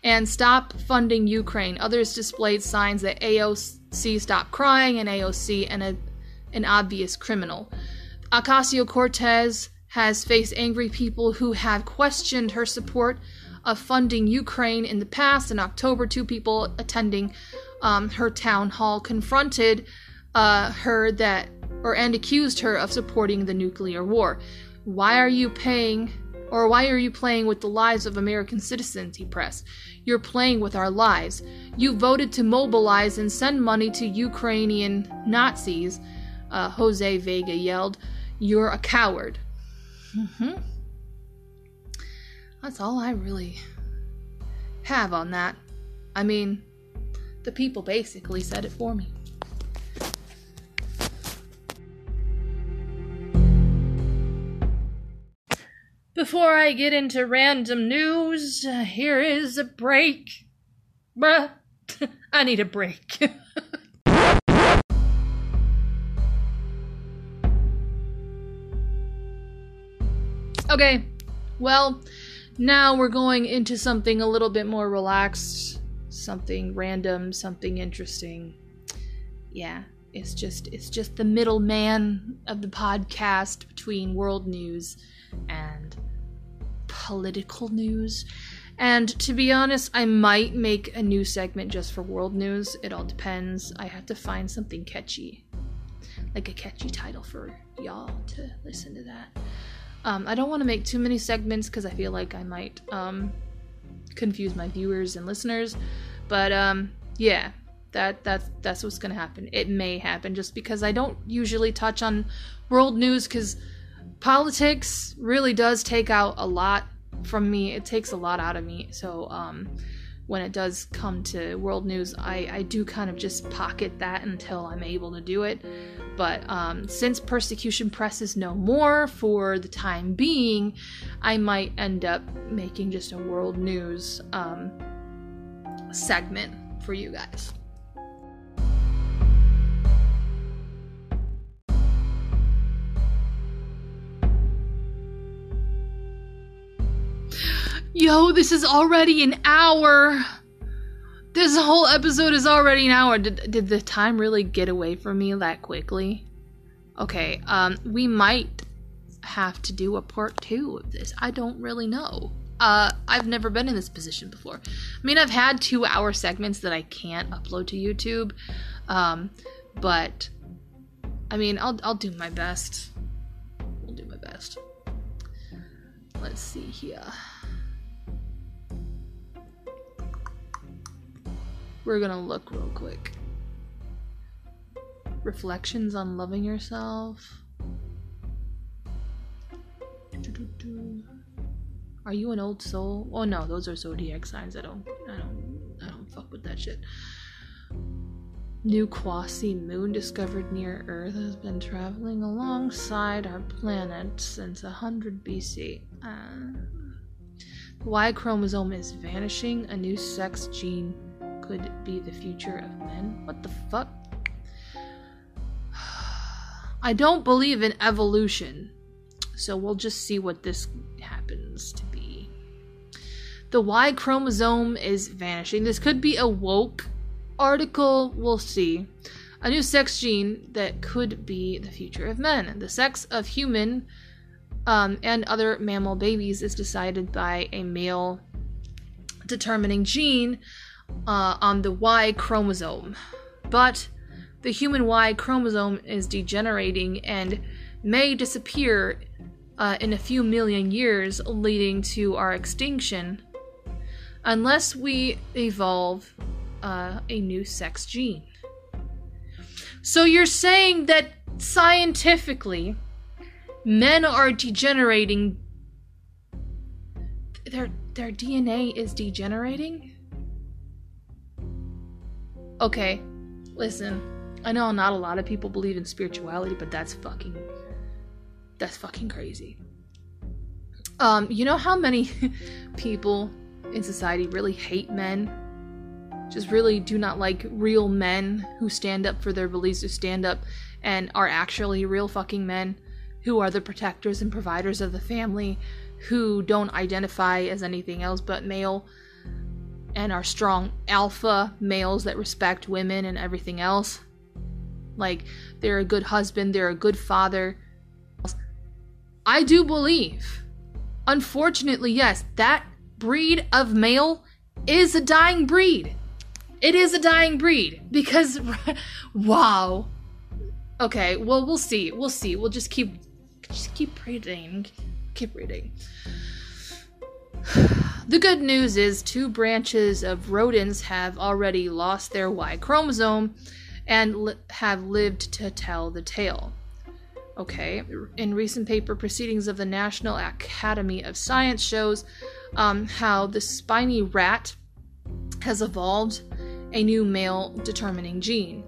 and "Stop funding Ukraine." Others displayed signs that AOC "Stop Crying" and AOC "and an obvious criminal." Ocasio-Cortez has faced angry people who have questioned her support of funding Ukraine in the past. In October, two people attending her town hall confronted her and accused her of supporting the nuclear war. Why are you playing with the lives of American citizens, he pressed. You're playing with our lives. You voted to mobilize and send money to Ukrainian Nazis, Jose Vega yelled. You're a coward. Mm-hmm. That's all I really have on that. I mean, the people basically said it for me. Before I get into random news, here is a break. Bruh, I need a break. Okay, well, now we're going into something a little bit more relaxed, something random, something interesting. Yeah, it's just the middleman of the podcast between world news and political news. And to be honest, I might make a new segment just for world news. It all depends. I have to find something catchy, like a catchy title for y'all to listen to that. I don't want to make too many segments because I feel like I might confuse my viewers and listeners. But yeah, that's what's gonna happen. It may happen just because I don't usually touch on world news because politics really does take out a lot from me. It takes a lot out of me. So when it does come to world news, I do kind of just pocket that until I'm able to do it. But since Persecution Press is no more for the time being, I might end up making just a world news segment for you guys. Yo, this is already an hour. This whole episode is already an hour. Did the time really get away from me that quickly? Okay, we might have to do a part 2 of this. I don't really know. I've never been in this position before. I mean, I've had 2-hour segments that I can't upload to YouTube. But I mean, I'll do my best. I'll do my best. Let's see here. We're gonna look real quick. Reflections on loving yourself. Are you an old soul? Oh no, those are zodiac signs. I don't fuck with that shit. New quasi moon discovered near Earth has been traveling alongside our planet since 100 BC. The Y chromosome is vanishing. A new sex gene could be the future of men. What the fuck? I don't believe in evolution, so we'll just see what this happens to be. The Y chromosome is vanishing. This could be a woke article, we'll see. A new sex gene that could be the future of men. The sex of human and other mammal babies is decided by a male determining gene on the Y chromosome. But the human Y chromosome is degenerating and may disappear in a few million years, leading to our extinction, unless we evolve a new sex gene. So you're saying that scientifically, men are degenerating. Their DNA is degenerating? Okay, listen. I know not a lot of people believe in spirituality, but that's fucking crazy. You know how many people in society really hate men? Just really do not like real men who stand up for their beliefs, who stand up and are actually real fucking men, who are the protectors and providers of the family, who don't identify as anything else but male, and are strong alpha males that respect women and everything else. Like, they're a good husband, they're a good father. I do believe, unfortunately, yes, that breed of male is a dying breed. It is a dying breed, because, wow. Okay, well, we'll see. We'll see. We'll just keep reading. Keep reading. The good news is 2 branches of rodents have already lost their Y chromosome and have lived to tell the tale. Okay, in recent paper proceedings of the National Academy of Science shows how the spiny rat has evolved a new male determining gene.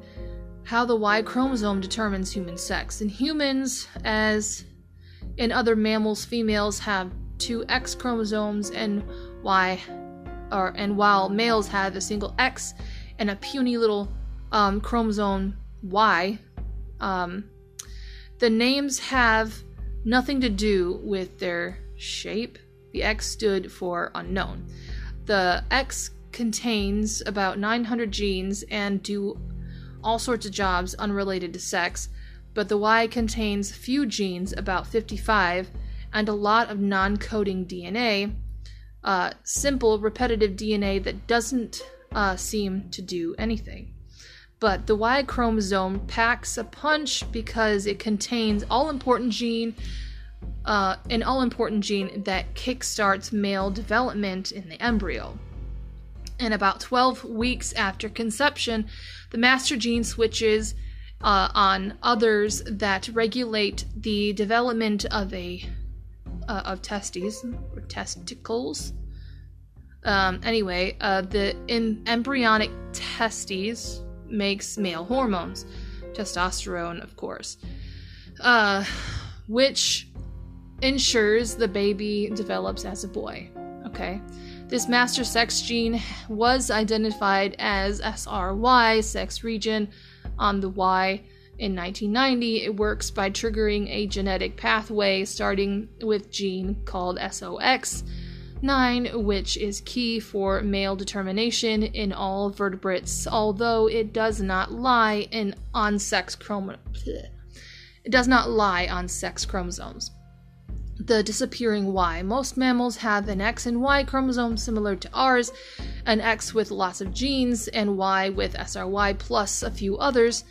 How the Y chromosome determines human sex. In humans, as in other mammals, females have 2 X chromosomes and Y, and while males have a single X and a puny little chromosome Y, the names have nothing to do with their shape. The X stood for unknown. The X contains about 900 genes and do all sorts of jobs unrelated to sex, but the Y contains few genes, about 55, and a lot of non-coding DNA, simple, repetitive DNA that doesn't seem to do anything. But the Y chromosome packs a punch because it contains an all-important gene that kickstarts male development in the embryo. And about 12 weeks after conception, the master gene switches on others that regulate the development of testicles. The embryonic testes makes male hormones, testosterone, of course, which ensures the baby develops as a boy. Okay, this master sex gene was identified as SRY, sex region on the Y, in 1990. It works by triggering a genetic pathway starting with gene called SOX, 9, which is key for male determination in all vertebrates, although it does not lie on sex chromosomes. The disappearing Y. Most mammals have an X and Y chromosome similar to ours, an X with lots of genes, and Y with SRY plus a few others.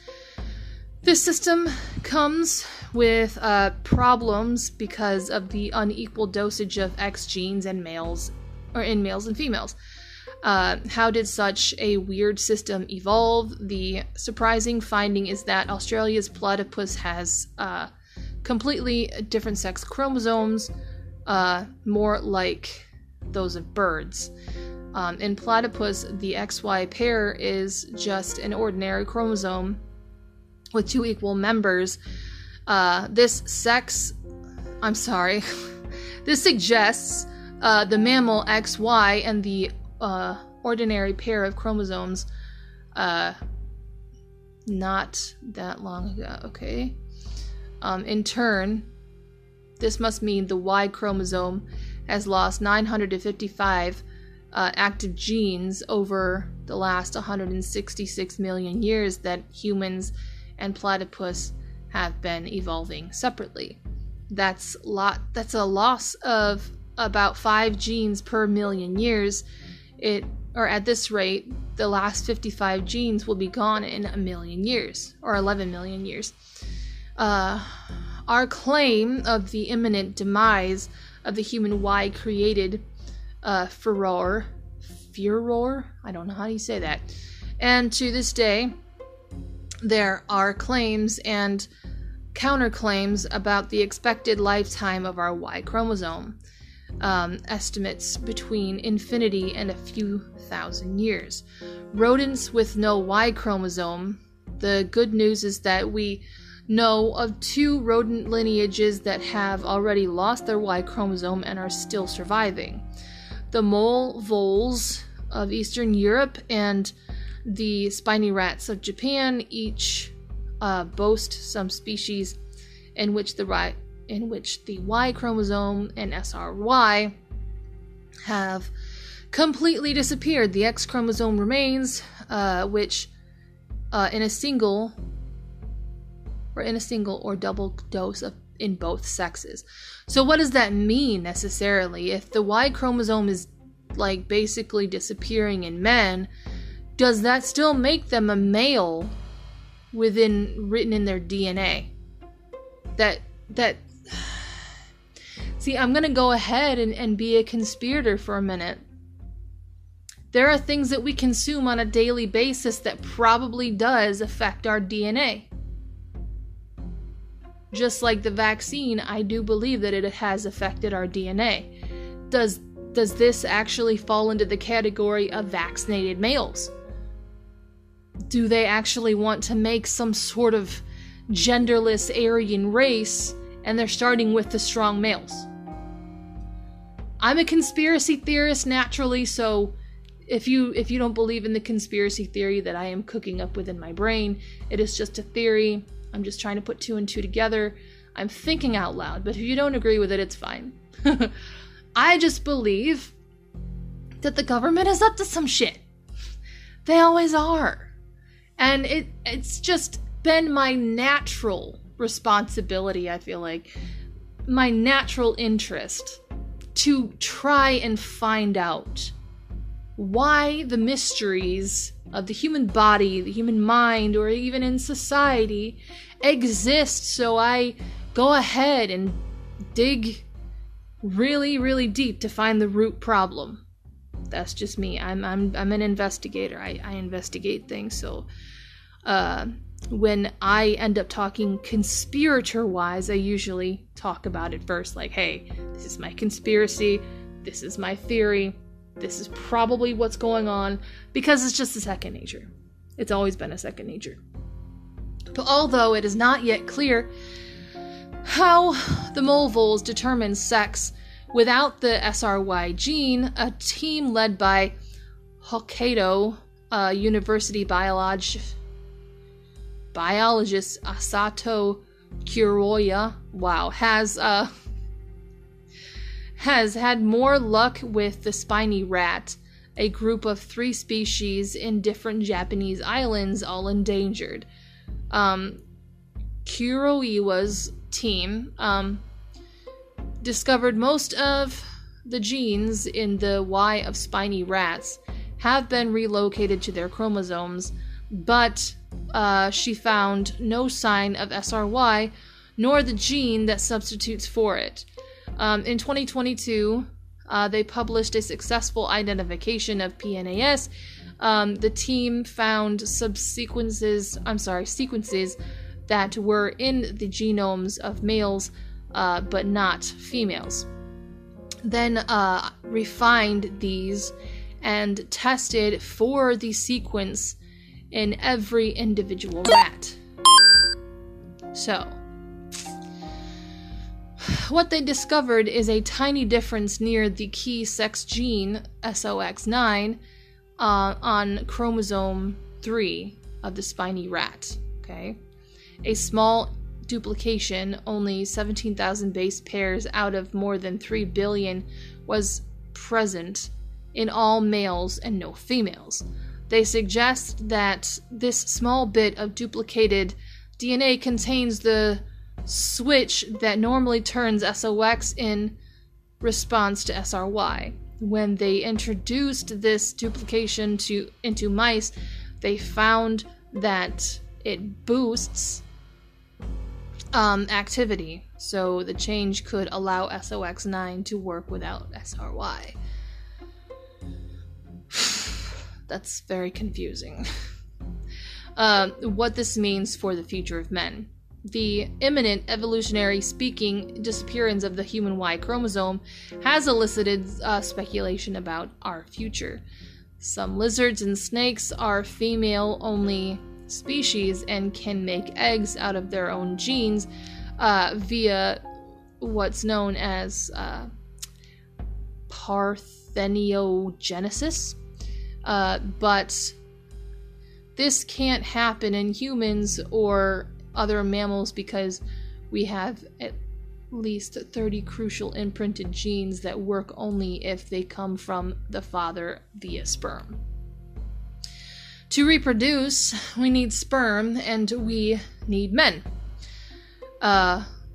This system comes with problems because of the unequal dosage of X genes in males and females. How did such a weird system evolve? The surprising finding is that Australia's platypus has completely different sex chromosomes, more like those of birds. In platypus, the XY pair is just an ordinary chromosome with two equal members. This suggests the mammal XY and the ordinary pair of chromosomes not that long ago. Okay. In turn, this must mean the Y chromosome has lost 955 active genes over the last 166 million years that humans and platypus have been evolving separately. That's a loss of about 5 genes per million years. At this rate, the last 55 genes will be gone in 1 million years, or 11 million years. Our claim of the imminent demise of the human Y created furor, I don't know how you say that, and to this day there are claims and counterclaims about the expected lifetime of our Y chromosome, estimates between infinity and a few thousand years. Rodents with no Y chromosome, the good news is that we know of 2 rodent lineages that have already lost their Y chromosome and are still surviving. The mole voles of Eastern Europe and the spiny rats of Japan each boast some species in which the Y chromosome and SRY have completely disappeared. The X chromosome remains, which in a single or double dose in both sexes. So what does that mean necessarily? If the Y chromosome is basically disappearing in men, does that still make them a male written in their DNA? I'm gonna go ahead and be a conspirator for a minute. There are things that we consume on a daily basis that probably does affect our DNA. Just like the vaccine, I do believe that it has affected our DNA. Does this actually fall into the category of vaccinated males? Do they actually want to make some sort of genderless Aryan race, and they're starting with the strong males? I'm a conspiracy theorist naturally, so if you don't believe in the conspiracy theory that I am cooking up within my brain, it is just a theory. I'm just trying to put 2 and 2 together. I'm thinking out loud, but if you don't agree with it, it's fine. I just believe that the government is up to some shit. They always are. And it's just been my natural responsibility, I feel like, my natural interest to try and find out why the mysteries of the human body, the human mind, or even in society exists. So I go ahead and dig really, really deep to find the root problem. That's just me. I'm an investigator. I investigate things. So when I end up talking conspirator-wise, I usually talk about it first. Like, hey, this is my conspiracy. This is my theory. This is probably what's going on, because it's just a second nature. It's always been a second nature. But although it is not yet clear how the mole voles determine sex without the SRY gene, a team led by Hokkaido University biologist Asato Kuroiwa has has had more luck with the spiny rat, a group of 3 species in different Japanese islands, all endangered. Kuroiwa's team discovered most of the genes in the Y of spiny rats have been relocated to their chromosomes, but she found no sign of SRY, nor the gene that substitutes for it. In 2022, they published a successful identification of PNAS. The team found sequences that were in the genomes of males, but not females. Then refined these and tested for the sequence in every individual rat. So, what they discovered is a tiny difference near the key sex gene, SOX9, on chromosome 3 of the spiny rat. Okay, a small duplication, only 17,000 base pairs out of more than 3 billion, was present in all males and no females. They suggest that this small bit of duplicated DNA contains the switch that normally turns SOX in response to SRY. When they introduced this duplication into mice, they found that it boosts activity, so the change could allow SOX9 to work without SRY. That's very confusing. What this means for the future of men. The imminent, evolutionary speaking, disappearance of the human Y chromosome has elicited speculation about our future. Some lizards and snakes are female-only species and can make eggs out of their own genes via what's known as parthenogenesis. But this can't happen in humans or other mammals because we have at least 30 crucial imprinted genes that work only if they come from the father via sperm. To reproduce, we need sperm and we need men,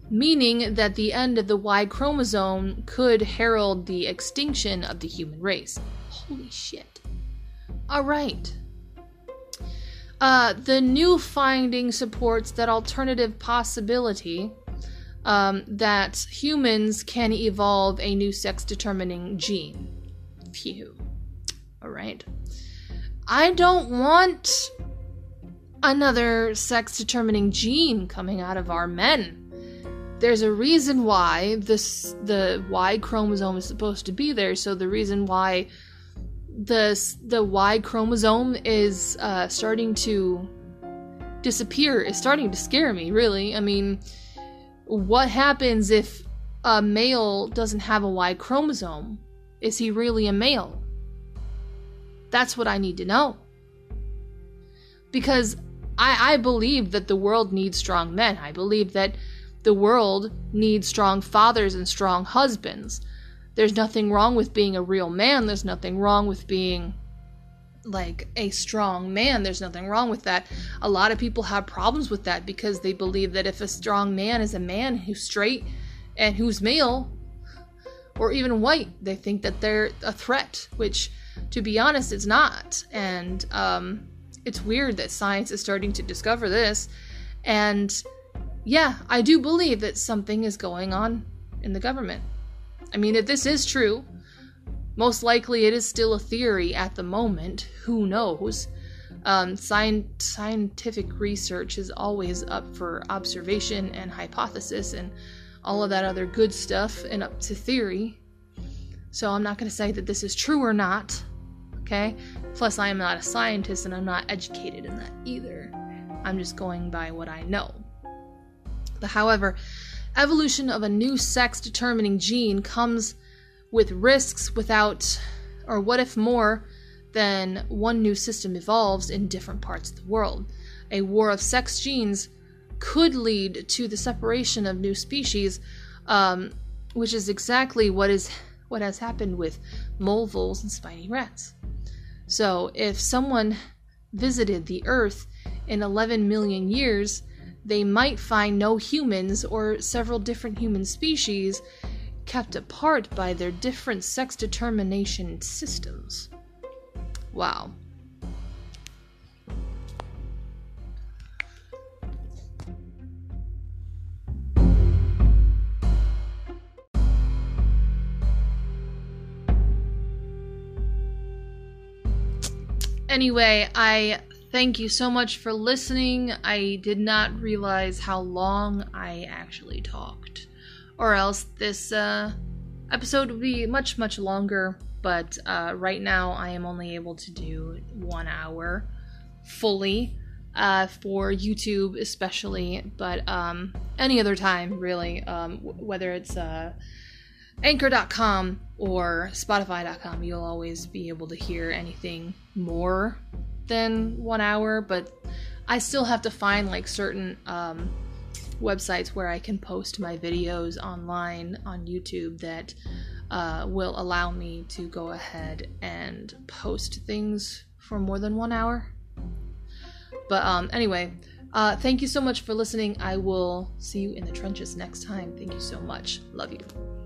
meaning that the end of the Y chromosome could herald the extinction of the human race. Holy shit. All right. The new finding supports that alternative possibility that humans can evolve a new sex-determining gene. Phew. All right. I don't want another sex-determining gene coming out of our men. There's a reason why the Y chromosome is supposed to be there, so the reason why the Y chromosome is starting to disappear is starting to scare me, really. I mean, what happens if a male doesn't have a Y chromosome? Is he really a male? That's what I need to know. Because I believe that the world needs strong men. I believe that the world needs strong fathers and strong husbands. There's nothing wrong with being a real man. There's nothing wrong with being, like, a strong man. There's nothing wrong with that. A lot of people have problems with that because they believe that if a strong man is a man who's straight and who's male, or even white, they think that they're a threat, which, to be honest, it's not. And it's weird that science is starting to discover this. And yeah, I do believe that something is going on in the government. I mean, if this is true, most likely it is still a theory at the moment. Who knows? Scientific research is always up for observation and hypothesis and all of that other good stuff and up to theory. So I'm not going to say that this is true or not, okay? Plus, I am not a scientist and I'm not educated in that either. I'm just going by what I know. But however, evolution of a new sex-determining gene comes with risks without, or what if more than one new system evolves in different parts of the world? A war of sex genes could lead to the separation of new species, which is exactly what has happened with mole voles and spiny rats. So if someone visited the Earth in 11 million years, they might find no humans or several different human species kept apart by their different sex determination systems. Wow. Anyway, I thank you so much for listening. I did not realize how long I actually talked, or else this episode would be much, much longer. But right now, I am only able to do 1 hour fully for YouTube, especially. But any other time, really, whether it's Anchor.com or Spotify.com, you'll always be able to hear anything more than 1 hour. But I still have to find like certain websites where I can post my videos online on YouTube that will allow me to go ahead and post things for more than 1 hour. But anyway, thank you so much for listening. I will see you in the trenches next time. Thank you so much. Love you.